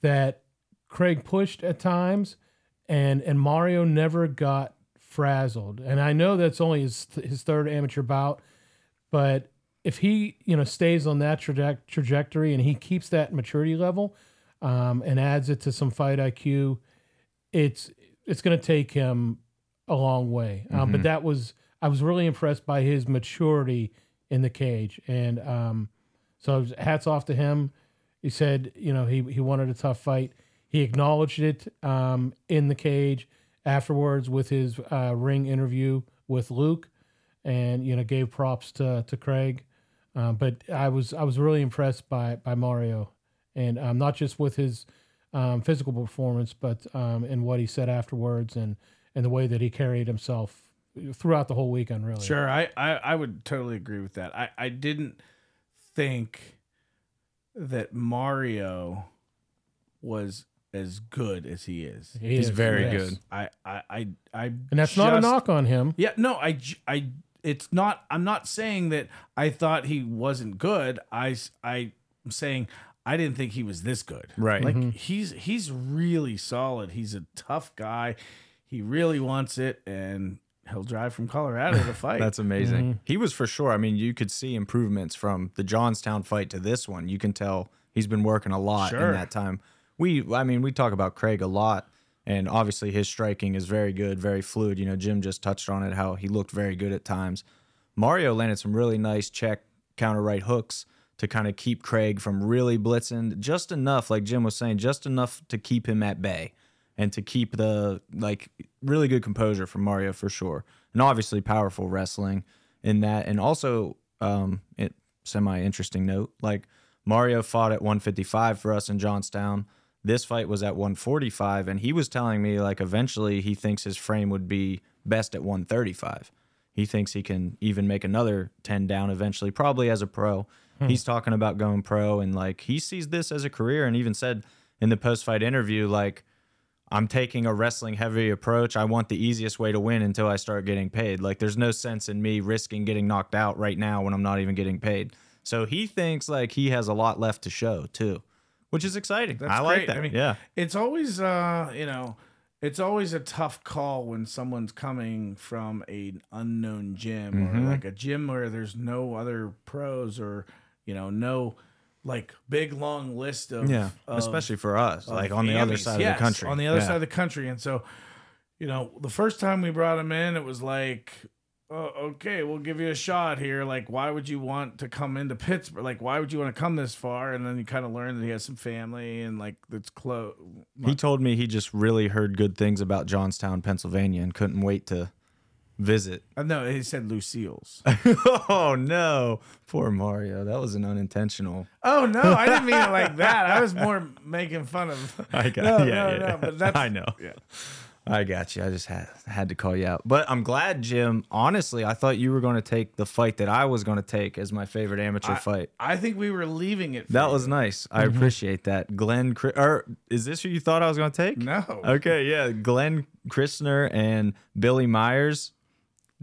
that Craig pushed at times, and Mario never got frazzled. And I know that's only his third amateur bout, but if he stays on that trajectory and he keeps that maturity level and adds it to some fight IQ, it's going to take him a long way. But I was really impressed by his maturity in the cage. And so hats off to him. He said, he wanted a tough fight. He acknowledged it in the cage afterwards with his ring interview with Luke, and, gave props to Craig. But I was really impressed by Mario, and not just with his physical performance, but in what he said afterwards and the way that he carried himself throughout the whole weekend, really. Sure, I would totally agree with that. I didn't think that Mario was as good as he is. He's very good. And that's not a knock on him. Yeah, no, it's not. I'm not saying that I thought he wasn't good. I'm saying I didn't think he was this good. Right. Like he's really solid. He's a tough guy. He really wants it, and he'll drive from Colorado to fight. That's amazing. Mm-hmm. He was for sure. I mean, you could see improvements from the Johnstown fight to this one. You can tell he's been working a lot in that time. We talk about Craig a lot, and obviously his striking is very good, very fluid. You know, Jim just touched on it, how he looked very good at times. Mario landed some really nice check counter right hooks to kind of keep Craig from really blitzing, just enough, like Jim was saying, just enough to keep him at bay and to keep the, like, really good composure from Mario for sure. And obviously powerful wrestling in that. And also, semi-interesting note, like, Mario fought at 155 for us in Johnstown. This fight was at 145, and he was telling me, like, eventually he thinks his frame would be best at 135. He thinks he can even make another 10 down eventually, probably as a pro. He's talking about going pro, and, like, he sees this as a career, and even said in the post-fight interview, like, I'm taking a wrestling-heavy approach. I want the easiest way to win until I start getting paid. Like, there's no sense in me risking getting knocked out right now when I'm not even getting paid. So he thinks, like, he has a lot left to show, too. Which is exciting. That's great. Like that. I mean, it's always, it's always a tough call when someone's coming from an unknown gym or like a gym where there's no other pros or, no like big long list of especially for us, like on the other side of the country. On the other side of the country, and so the first time we brought him in, it was like, oh, okay, we'll give you a shot here. Like, why would you want to come into Pittsburgh? Like, why would you want to come this far? And then you kind of learn that he has some family and, like, that's close. He told me he just really heard good things about Johnstown, Pennsylvania, and couldn't wait to visit. No, he said Lucille's. Oh, no. Poor Mario. That was an unintentional. Oh, no. I didn't mean it like that. I was more making fun of. No. But that's, I know. Yeah. I got you. I just had to call you out. But I'm glad, Jim. Honestly, I thought you were going to take the fight that I was going to take as my favorite amateur fight. I think we were leaving it for that you. Was nice. I appreciate that. Is this who you thought I was going to take? No. Okay, yeah. Glenn Christner and Billy Myers,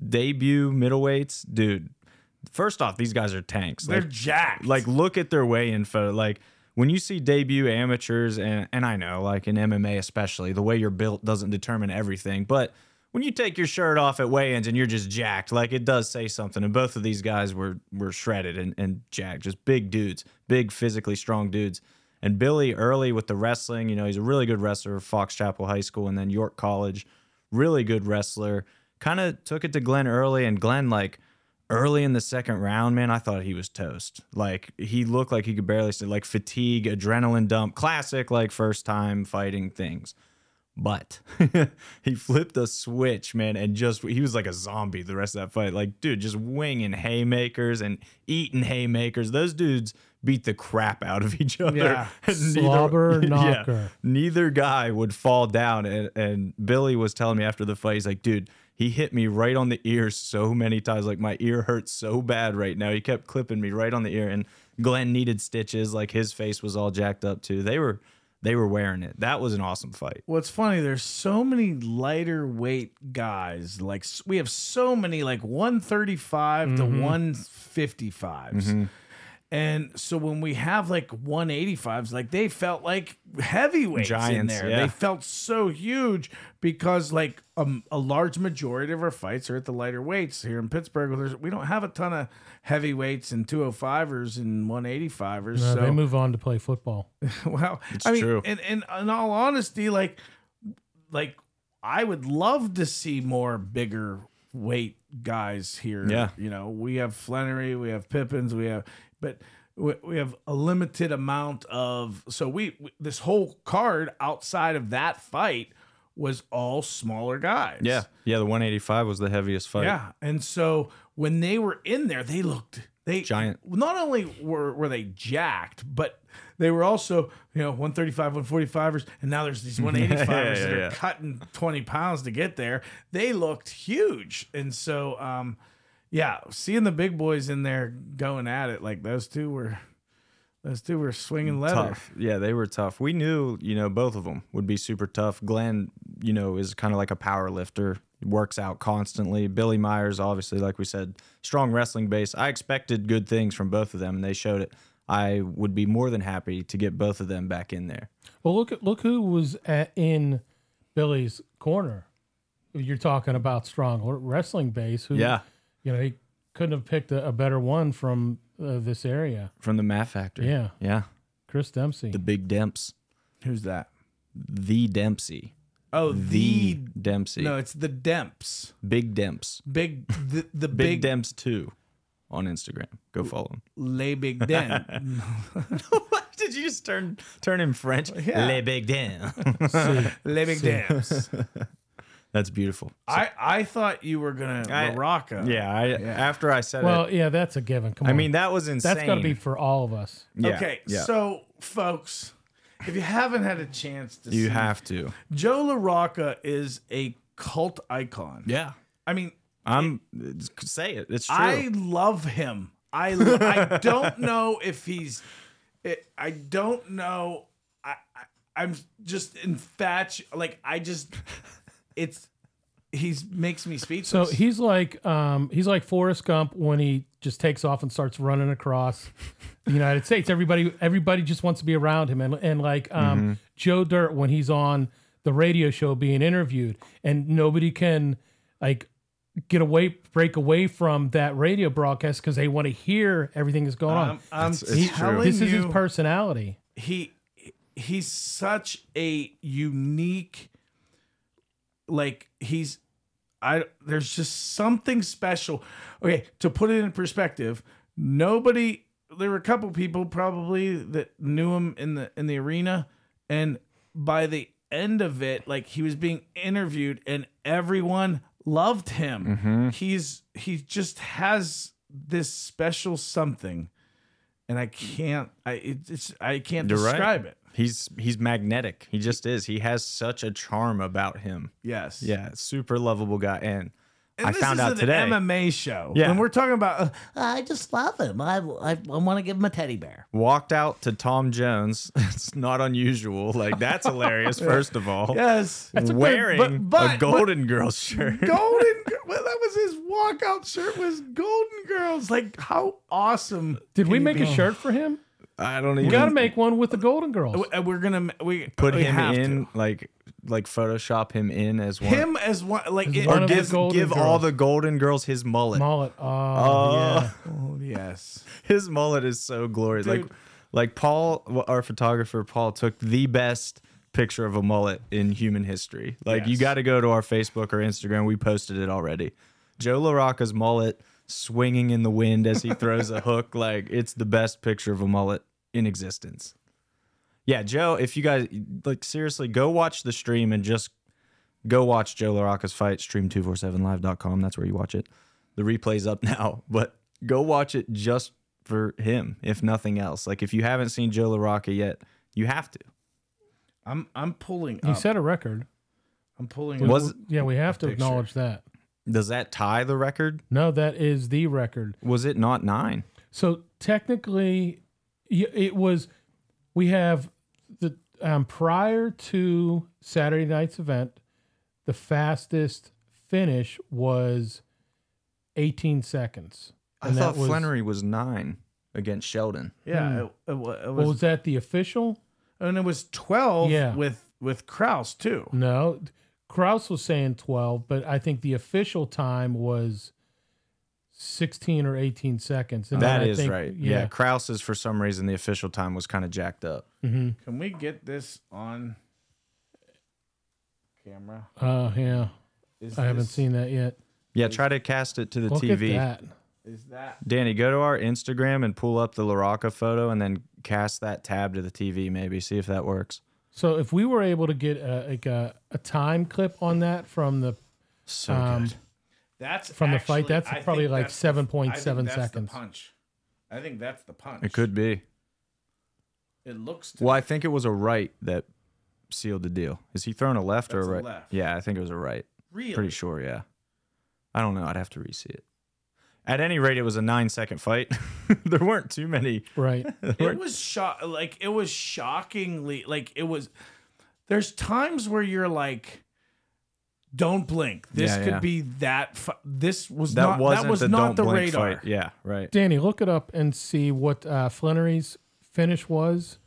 debut middleweights. Dude, first off, these guys are tanks. They're jacked. Like, look at their weigh-in photo. Like, when you see debut amateurs, and I know, like in MMA especially, the way you're built doesn't determine everything, but when you take your shirt off at weigh-ins and you're just jacked, like it does say something. And both of these guys were shredded and jacked, just big dudes, big physically strong dudes. And Billy early with the wrestling, he's a really good wrestler, Fox Chapel High School and then York College, really good wrestler. Kind of took it to Glenn early, and Glenn, like, early in the second round, man, I thought he was toast. Like, he looked like he could barely sit, like fatigue, adrenaline dump, classic, like, first time fighting things. But he flipped a switch, man, and he was like a zombie the rest of that fight. Like, dude, just winging haymakers and eating haymakers. Those dudes beat the crap out of each other. Yeah, slobber knocker. Yeah, neither guy would fall down. And Billy was telling me after the fight, he's like, dude, he hit me right on the ear so many times. Like, my ear hurts so bad right now. He kept clipping me right on the ear. And Glenn needed stitches. Like, his face was all jacked up, too. They were wearing it. That was an awesome fight. Well, it's funny. There's so many lighter weight guys. Like, we have so many, like, 135 to 155s. Mm-hmm. And so when we have, like, 185s, like, they felt like heavyweights giants, in there. Yeah. They felt so huge because, like, a large majority of our fights are at the lighter weights here in Pittsburgh. We don't have a ton of heavyweights and 205ers and 185ers. No, so they move on to play football. Well, it's true. And in all honesty, like I would love to see more bigger weight guys here. Yeah. We have Flannery, we have Pippins, but we have a limited amount of, so we this whole card outside of that fight was all smaller guys. Yeah. Yeah, the 185 was the heaviest fight. Yeah. And so when they were in there, they looked giant. Not only were they jacked, but they were also, 135, 145ers, and now there's these 185ers that are cutting 20 pounds to get there. They looked huge. And so, seeing the big boys in there going at it, like those two were swinging leather. Tough. Yeah, they were tough. We knew, both of them would be super tough. Glenn, is kind of like a power lifter. Works out constantly. Billy Myers, obviously, like we said, strong wrestling base. I expected good things from both of them, and they showed it. I would be more than happy to get both of them back in there. Well, look who was in Billy's corner. You're talking about strong wrestling base. Who, he couldn't have picked a better one from this area. From the Math Factory. Yeah. Chris Dempsey. The Big Demps. Who's that? The Dempsey. Oh, the Dempsey. No, it's the Demps. Big Demps. The Big Demps 2 on Instagram. Go follow him. Le Big Dem. Did you just turn him French? Yeah. Le Big Dem. Le Big Demps. That's beautiful. So, I thought you were going to LaRocca. Yeah, after I said it. Well, yeah, that's a given. Come on. I mean, that was insane. That's got to be for all of us. Yeah. Okay, so, folks... If you haven't had a chance to see it, you have to. Joe LaRocca is a cult icon. Yeah. I mean, say it. It's true. I love him. I don't know if he's I don't know. I'm just infatuated. Like I just makes me speechless. So he's like Forrest Gump when he just takes off and starts running across the United States. Everybody just wants to be around him. And like Joe Dirt when he's on the radio show being interviewed, and nobody can like break away from that radio broadcast because they want to hear everything that's going on. This is his personality. He's such a unique, like he's. There's just something special. Okay, to put it in perspective, there were a couple people probably that knew him in the arena, and by the end of it, like he was being interviewed and everyone loved him. Mm-hmm. He just has this special something, and I can't describe it. He's magnetic. He just is. He has such a charm about him. Yes. Yeah. Super lovable guy. And I found out today. This is an MMA show. Yeah. And we're talking about. I just love him. I want to give him a teddy bear. Walked out to Tom Jones. It's not unusual. Like that's hilarious. First of all. Yes. Wearing a Golden Girls shirt. Golden Girls. Well, that was his walkout shirt. Was Golden Girls. Like how awesome. Did we make a shirt for him? I don't even. We got to make one with the Golden Girls. We're gonna put him in to. like Photoshop him in as one. Him as one, like as one or give all the Golden Girls his mullet. Yeah. Oh yes, his mullet is so glorious. Dude. Like Paul, our photographer Paul, took the best picture of a mullet in human history. Like you got to go to our Facebook or Instagram. We posted it already. Joe LaRocca's mullet. Swinging in the wind as he throws a hook, like it's the best picture of a mullet in existence. Yeah, Joe, if you guys like seriously go watch the stream and just go watch Joe LaRocca's fight, stream247live.com. That's where you watch it. The replay's up now, but go watch it just for him, if nothing else. Like if you haven't seen Joe LaRocca yet, you have to. I'm pulling up. You set a record. I'm pulling up. We have to acknowledge that. Does that tie the record? No, that is the record. Was it not 9? So technically, it was. We have the prior to Saturday night's event, the fastest finish was 18 seconds. And I thought Flannery was 9 against Sheldon. Yeah, was that the official? And it was 12 with Krause too. No. Krause was saying 12, but I think the official time was 16 or 18 seconds. And that is right. Yeah, Krause's for some reason the official time was kind of jacked up. Mm-hmm. Can we get this on camera? Oh, yeah. I haven't seen that yet. Yeah, try to cast it to the TV. Look at that. Danny, go to our Instagram and pull up the LaRocca photo and then cast that tab to the TV maybe. See if that works. So if we were able to get a time clip on that from the good. That's from the fight, that's probably like 7.7 seconds. I think that's the punch. It could be. It looks to I think it was a right that sealed the deal. Is he throwing a left or a right? Left. Yeah, I think it was a right. Really? Pretty sure, yeah. I don't know. I'd have to re-see it. At any rate, it was a 9-second fight. There weren't too many. Right. It was shockingly. There's times where you're like, don't blink. This could be that. That was not the radar. Fight. Yeah, right. Danny, look it up and see what Flannery's finish was,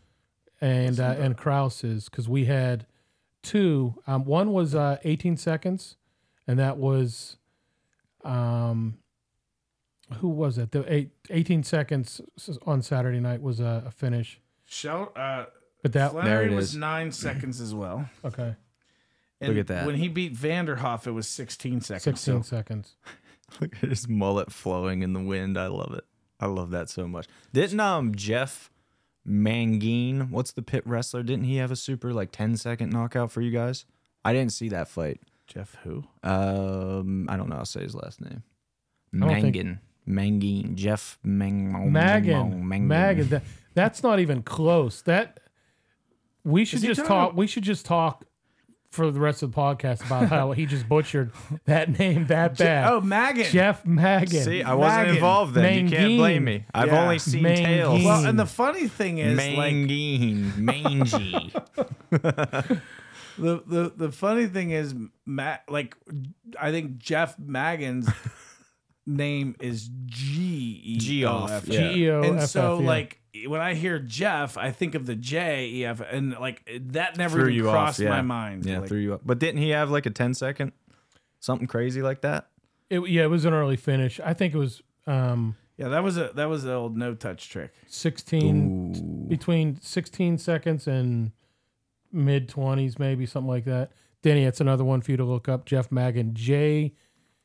and Krause's, because we had two. One was 18 seconds, and that was, who was it? The 18 seconds on Saturday night was a finish. But that Flannery was 9 seconds as well. Okay. And look at that. When he beat Vanderhoff, it was 16 seconds. 16 seconds. Look at his mullet flowing in the wind. I love it. I love that so much. Didn't Geoff Mangin, what's the pit wrestler? Didn't he have a super 10-second knockout for you guys? I didn't see that fight. Geoff who? I don't know. I'll say his last name. Mangin. Geoff Mangin. Mangin. That's not even close. We should just talk for the rest of the podcast about how he just butchered that name that bad. Mangin. Geoff Mangin. See, I wasn't involved then. Mangin. You can't blame me. I've only seen tails. Well, and the funny thing is, mangy. the funny thing is, I think Geoff Mangin's name is Geoff. Geoff. And so when I hear Geoff, I think of the J-E-F, and that never threw even crossed my mind. Yeah, threw you up. But didn't he have a 10-second, something crazy like that? It was an early finish. I think it was. That was the old no-touch trick. 16 between 16 seconds and mid-20s, maybe something like that. Danny, that's another one for you to look up. Geoff Mangin,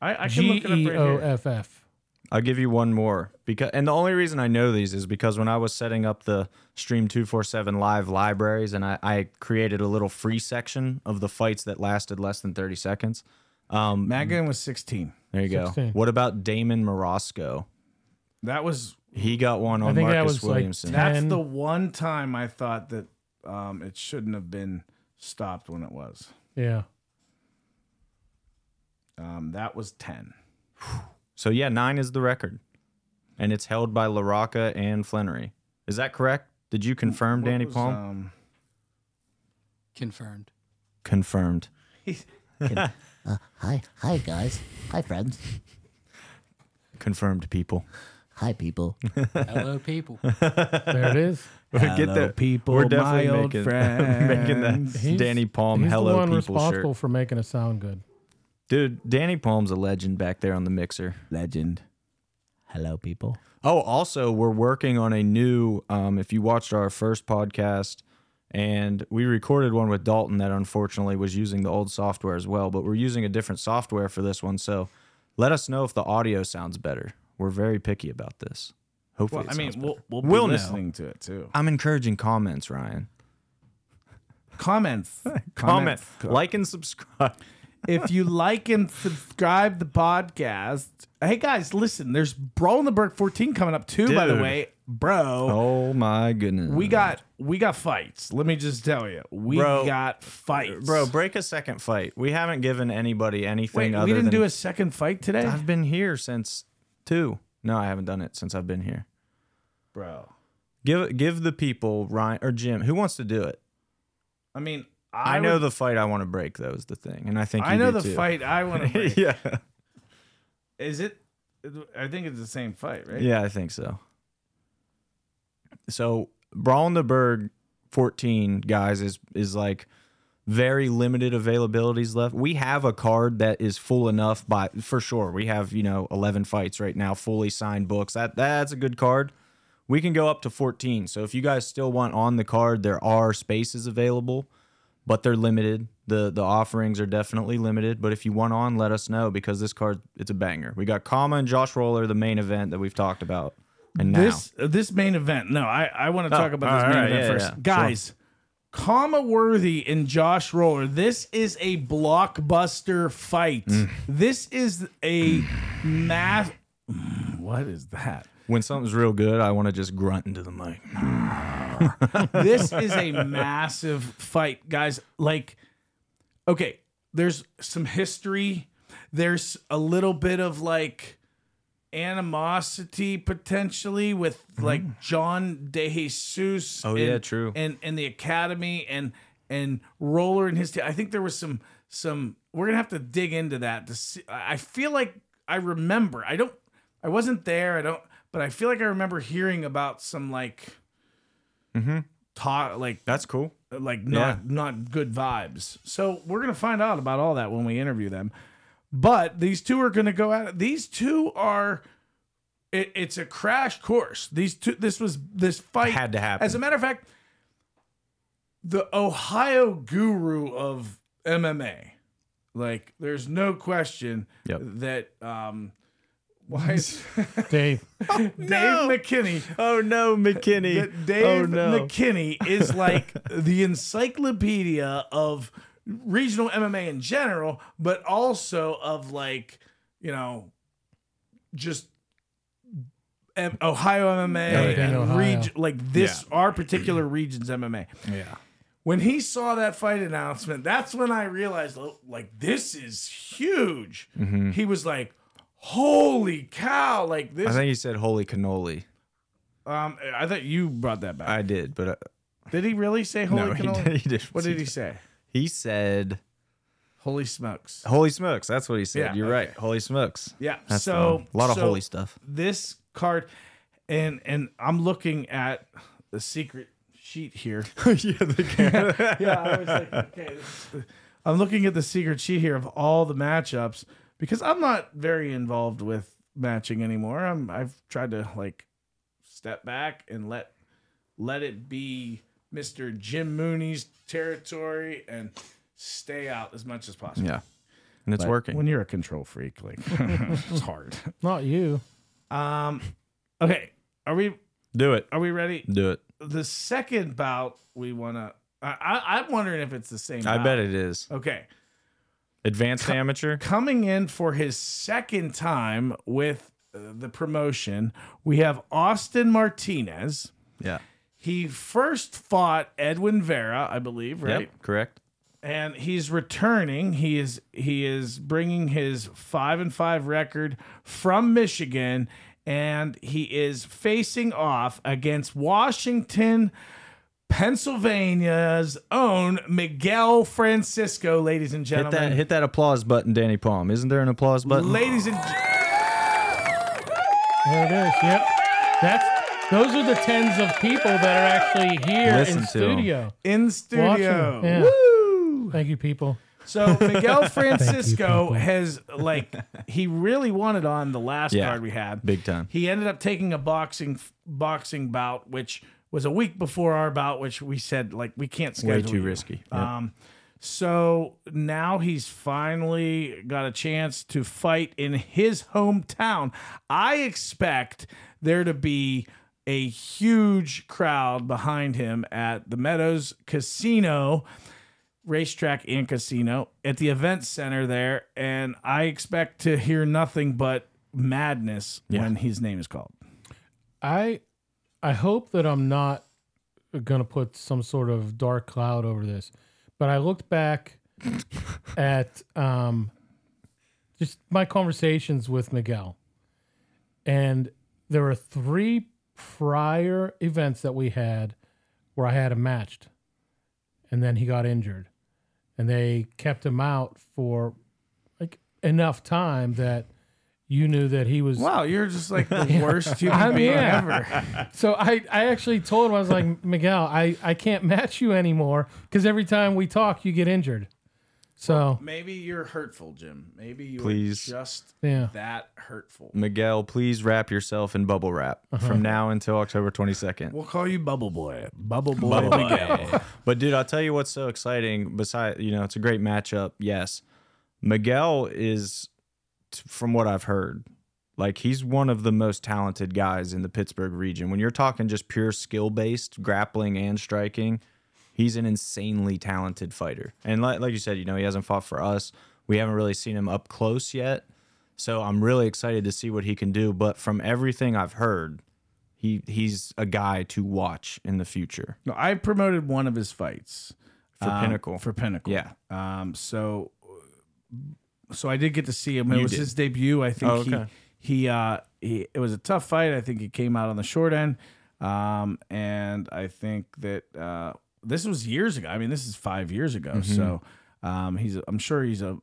I can look it up right here. Geoff. I'll give you one more, and the only reason I know these is because when I was setting up the Stream 247 live libraries, and I created a little free section of the fights that lasted less than 30 seconds. Mangin was 16. There you go. What about Damon Morosco? He got one on Marcus Williamson. That's the one time I thought that it shouldn't have been stopped when it was. Yeah. That was 10. So, 9 is the record. And it's held by LaRocca and Flannery. Is that correct? Did you confirm, Danny Palm? Confirmed. Hi, guys. Hi, friends. Confirmed people. Hi, people. Hello, people. There it is. Hello, people. We're definitely making that Danny Palm hello people shirt. He's the one responsible for making us sound good. Dude, Danny Palm's a legend back there on the mixer. Legend. Hello, people. Oh, also, we're working on a new, if you watched our first podcast, and we recorded one with Dalton that unfortunately was using the old software as well, but we're using a different software for this one, so let us know if the audio sounds better. We're very picky about this. Hopefully we'll be listening to it, too. I'm encouraging comments, Ryan. Comments. Like and subscribe. If you like and subscribe the podcast. Hey, guys, listen. There's Brawl in the Burg 14 coming up, too, by the way. Bro. Oh, my goodness. We got fights. Let me just tell you. We got fights. Bro, break a second fight. We haven't given anybody anything. Wait, we didn't do a second fight today? I've been here since 2. No, I haven't done it since I've been here. Bro. Give the people, Ryan or Jim, who wants to do it? I mean... I know the fight I want to break, though, is the thing. And I think I know the fight I want to break. Yeah. Is it? I think it's the same fight, right? Yeah, I think so. So, Brawl in the Burg 14, guys, is very limited availabilities left. We have a card that is full enough for sure. We have, 11 fights right now, fully signed books. That's a good card. We can go up to 14. So, if you guys still want on the card, there are spaces available. But they're limited. The offerings are definitely limited. But if you want on, let us know because this card, it's a banger. We got Kama and Josh Roller, the main event that we've talked about. And this main event. No, I want to talk about this main event first. Yeah. Guys, sure. Kama Worthy and Josh Roller. This is a blockbuster fight. This is a mass... What is that? When something's real good, I want to just grunt into the mic. are. This is a massive fight, guys. Like, okay, there's some history. There's a little bit of like animosity potentially with like John DeJesus. Oh, and, yeah, true. And the academy and Roller and his team. I think there was some. We're gonna have to dig into that to see. I feel like I remember. I wasn't there. But I feel like I remember hearing about some like talk, like that's cool, like not good vibes. So we're gonna find out about all that when we interview them. But these two are gonna go at it. These two are. It's a crash course. This fight had to happen. As a matter of fact, the Ohio guru of MMA, like there's no question that. Why is Dave? Oh, no. Dave McKinney. Oh no, McKinney. Dave McKinney is like the encyclopedia of regional MMA in general, but also of like, you know, just Ohio MMA and region, like this our particular region's MMA. Yeah. When he saw that fight announcement, that's when I realized like this is huge. Mm-hmm. He was like, holy cow, like this. I think he said holy cannoli. I thought you brought that back. I did, but... did he really say holy cannoli? He did. What did he say? He said... holy smokes. Holy smokes, that's what he said. Yeah, You're right, holy smokes. Yeah, that's a lot of holy stuff. This card, and I'm looking at the secret sheet here. I was like, okay. I'm looking at the secret sheet here of all the matchups. Because I'm not very involved with matching anymore. I've tried to like step back and let it be Mr. Jim Mooney's territory and stay out as much as possible. Yeah, and it's working. When you're a control freak, like it's hard. Not you. Okay. Are we? Do it. Are we ready? Do it. The second bout we wanna. I'm wondering if it's the same. I bet it is. Okay. Advanced amateur. Coming in for his second time with the promotion, we have Austin Martinez. Yeah. He first fought Edwin Vera, I believe, right? Yep, correct. And he's returning. He is bringing his 5-5 record from Michigan, and he is facing off against Washington, Pennsylvania's own Miguel Francisco, ladies and gentlemen. Hit that applause button, Danny Palm. Isn't there an applause button? Ladies and there it is. Yep. Those are the tens of people that are actually here in studio. In studio. Yeah. Woo! Thank you, people. So Miguel Francisco has he really wanted on the last card we had. Big time. He ended up taking a boxing bout, which was a week before our bout, which we said, we can't schedule. Way too risky. Yep. So now he's finally got a chance to fight in his hometown. I expect there to be a huge crowd behind him at the Meadows Casino, racetrack and casino, at the event center there. And I expect to hear nothing but madness when his name is called. I hope that I'm not going to put some sort of dark cloud over this, but I looked back at just my conversations with Miguel, and there were 3 prior events that we had where I had him matched, and then he got injured, and they kept him out for enough time that you knew that he was... Wow, you're just the worst human being ever. So I actually told him, I was like, Miguel, I can't match you anymore because every time we talk, you get injured. So maybe you're hurtful, Jim. Maybe you're just that hurtful. Miguel, please wrap yourself in bubble wrap from now until October 22nd. We'll call you Bubble Boy. Bubble Boy. Bubble Miguel. But, dude, I'll tell you what's so exciting. Besides, it's a great matchup, yes. Miguel is... from what I've heard, he's one of the most talented guys in the Pittsburgh region. When you're talking just pure skill-based grappling and striking, he's an insanely talented fighter. And like you said, he hasn't fought for us. We haven't really seen him up close yet. So I'm really excited to see what he can do. But from everything I've heard, He's a guy to watch in the future. No, I promoted one of his fights for Pinnacle. For Pinnacle, yeah. So I did get to see him. It was his debut. I think he it was a tough fight. I think he came out on the short end. And I think that this was years ago. I mean, this is 5 years ago. Mm-hmm. So I'm sure he's a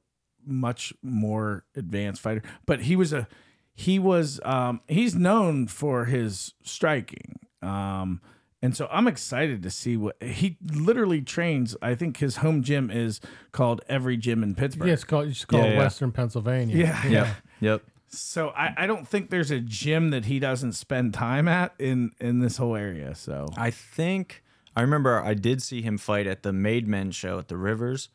much more advanced fighter. But he's known for his striking. And so I'm excited to see what he literally trains. I think his home gym is called Every Gym in Pittsburgh. Yeah, it's called Western Pennsylvania. Yeah. So I don't think there's a gym that he doesn't spend time at in this whole area. So I remember I did see him fight at the Made Men show at the Rivers.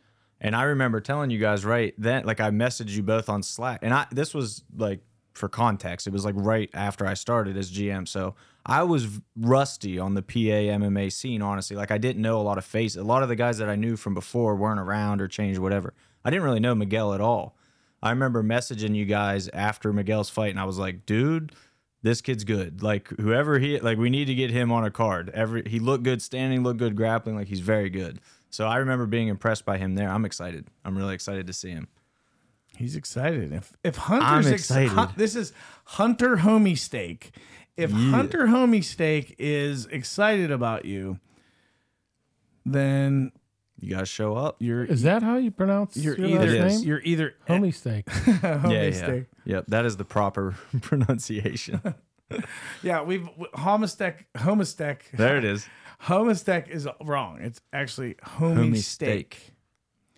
And I remember telling you guys right then, like I messaged you both on Slack. And this was like, for context, it was like right after I started as GM. So I was rusty on the PA MMA scene, honestly. Like I didn't know a lot of faces. A lot of the guys that I knew from before weren't around or changed, whatever. I didn't really know Miguel at all. I remember messaging you guys after Miguel's fight, and I was like, dude, this kid's good. Like whoever we need to get him on a card. He looked good standing, looked good grappling. Like he's very good. So I remember being impressed by him there. I'm excited. I'm really excited to see him. He's excited. If Hunter's excited, this is Hunter Homestek. Hunter Homestek is excited about you, then you gotta show up. Is that how you pronounce your name? You're either Homestek. Homestek. Yep, that is the proper pronunciation. Yeah, Homestek. There it is. Homestek is wrong. It's actually Homestek.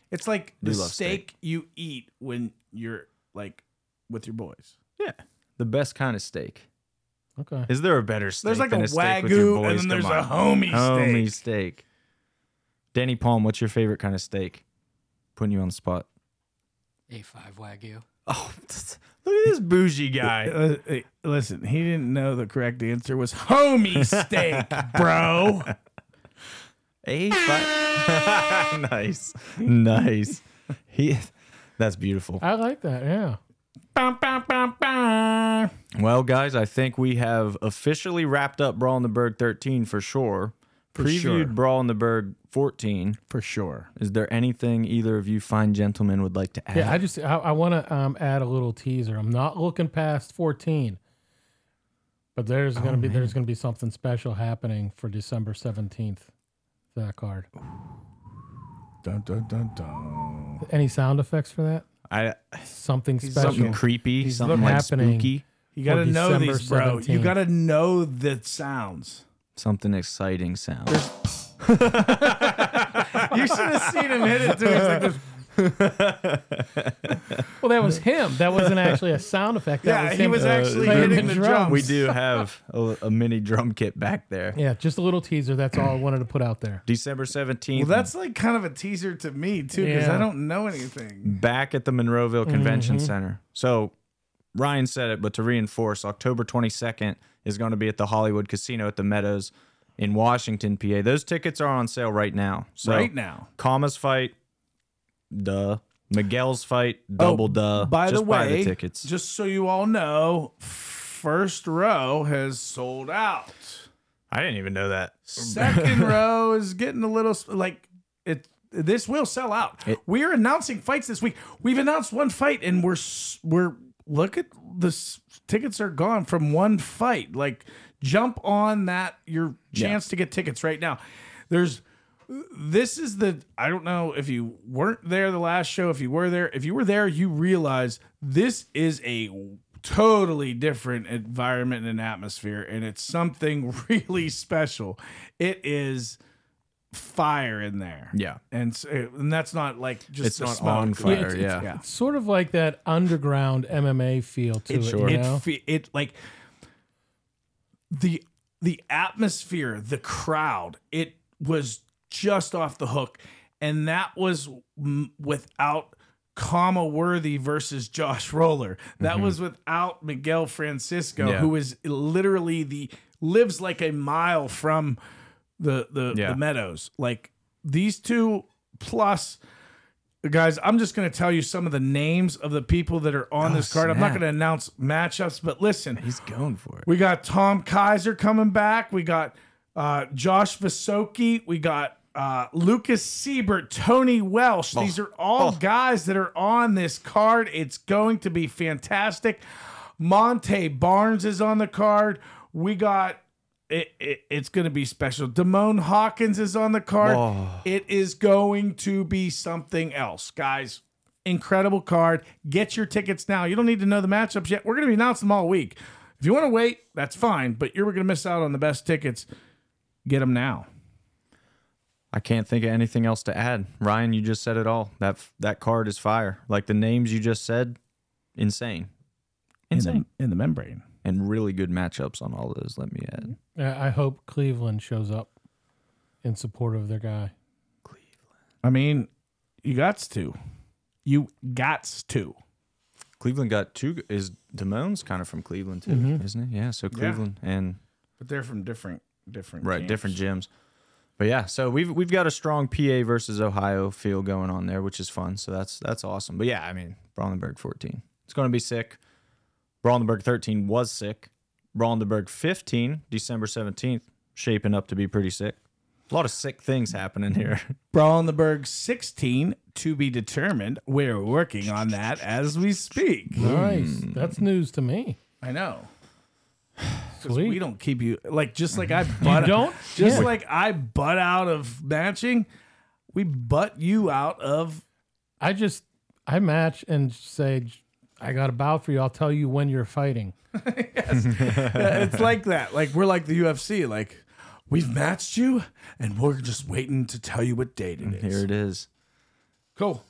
It's like the steak you eat when you're like with your boys. Yeah. The best kind of steak. Okay. Is there a better steak? There's like a Wagyu with your boys? And then there's a homie steak. Danny Palm, what's your favorite kind of steak? Putting you on the spot. A5 Wagyu. Oh, look at this bougie guy. Listen, he didn't know the correct answer was Homestek, bro. A5. Nice. That's beautiful. I like that. Yeah. Well, guys, I think we have officially wrapped up Brawl in the Berg 13 for sure. Previewed Brawl in the Berg 14 for sure. Is there anything either of you fine gentlemen would like to add? Yeah, I want to add a little teaser. I'm not looking past 14. But there's going to be something special happening for December 17th. That card. Dun, dun, dun, dun. Any sound effects for that? Something special. Something creepy. Something like spooky. You got to know these, bro. 17th. You got to know the sounds. Something exciting sounds. You should have seen him hit it, too. Well, that was him. That wasn't actually a sound effect. He was actually hitting the drums. We do have a mini drum kit back there. Yeah, just a little teaser. That's all I wanted to put out there. December 17th. Well, that's like kind of a teaser to me, too, because I don't know anything. Back at the Monroeville Convention Center. So Ryan said it, but to reinforce, October 22nd is going to be at the Hollywood Casino at the Meadows in Washington, PA. Those tickets are on sale right now. So right now. Kama's fight. Duh. Miguel's fight, double duh. By the way, buy the tickets. Just so you all know, first row has sold out. I didn't even know that. Second row is getting a little like it. This will sell out. We're announcing fights this week. We've announced one fight, and we're look at this. Tickets are gone from one fight. Like jump on that your chance to get tickets right now. This is the, I don't know if you weren't there the last show, if you were there, you realize this is a totally different environment and atmosphere, and it's something really special. It is fire in there. Yeah. And that's not like just it's not on fire. It's sort of like that underground MMA feel to it, you know? It like the atmosphere, the crowd, it was just off the hook, and that was without Kama Worthy versus Josh Roller. That was without Miguel Francisco, who is literally lives like a mile from the Meadows. Like these two plus Guys, I'm just going to tell you some of the names of the people that are on this card. I'm not going to announce matchups, but listen. He's going for it. We got Tom Kaiser coming back. We got Josh Visoki. We got Lucas Siebert, Tony Welsh. These are all guys that are on this card. It's going to be fantastic. Monte Barnes is on the card. We got... It's going to be special. Damone Hawkins is on the card. Oh. It is going to be something else, guys. Incredible card. Get your tickets now. You don't need to know the matchups yet. We're going to be announcing them all week. If you want to wait, that's fine, but you're going to miss out on the best tickets. Get them now. I can't think of anything else to add. Ryan, you just said it all. That card is fire. Like the names you just said, insane. Insane. In the membrane. And really good matchups on all those, let me add. I hope Cleveland shows up in support of their guy. Cleveland. I mean, you gots to. Cleveland got two. Is Damone's kind of from Cleveland too, isn't he? Yeah, so Cleveland and... But they're from different right, gyms. Different gyms. But yeah, so we've got a strong PA versus Ohio feel going on there, which is fun. So that's awesome. But yeah, I mean, Brawlenberg 14. It's going to be sick. Brawlenberg 13 was sick. Brawlenberg 15, December 17th, shaping up to be pretty sick. A lot of sick things happening here. Brawlenberg 16, to be determined. We're working on that as we speak. Nice. That's news to me. I know. Sweet. We don't keep you... Like I butt out of matching, we butt you out of... I match and say... I got a bow for you. I'll tell you when you're fighting. Yes. It's like that. Like we're like the UFC. Like we've matched you, and we're just waiting to tell you what date it is. Here it is. Cool.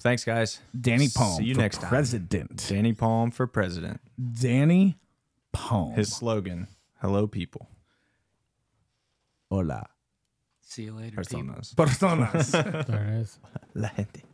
Thanks, guys. Danny Palm. See you next time. President. Danny Palm for president. Danny Palm. His slogan: "Hello, people." Hola. See you later, Personas. There it is. La gente.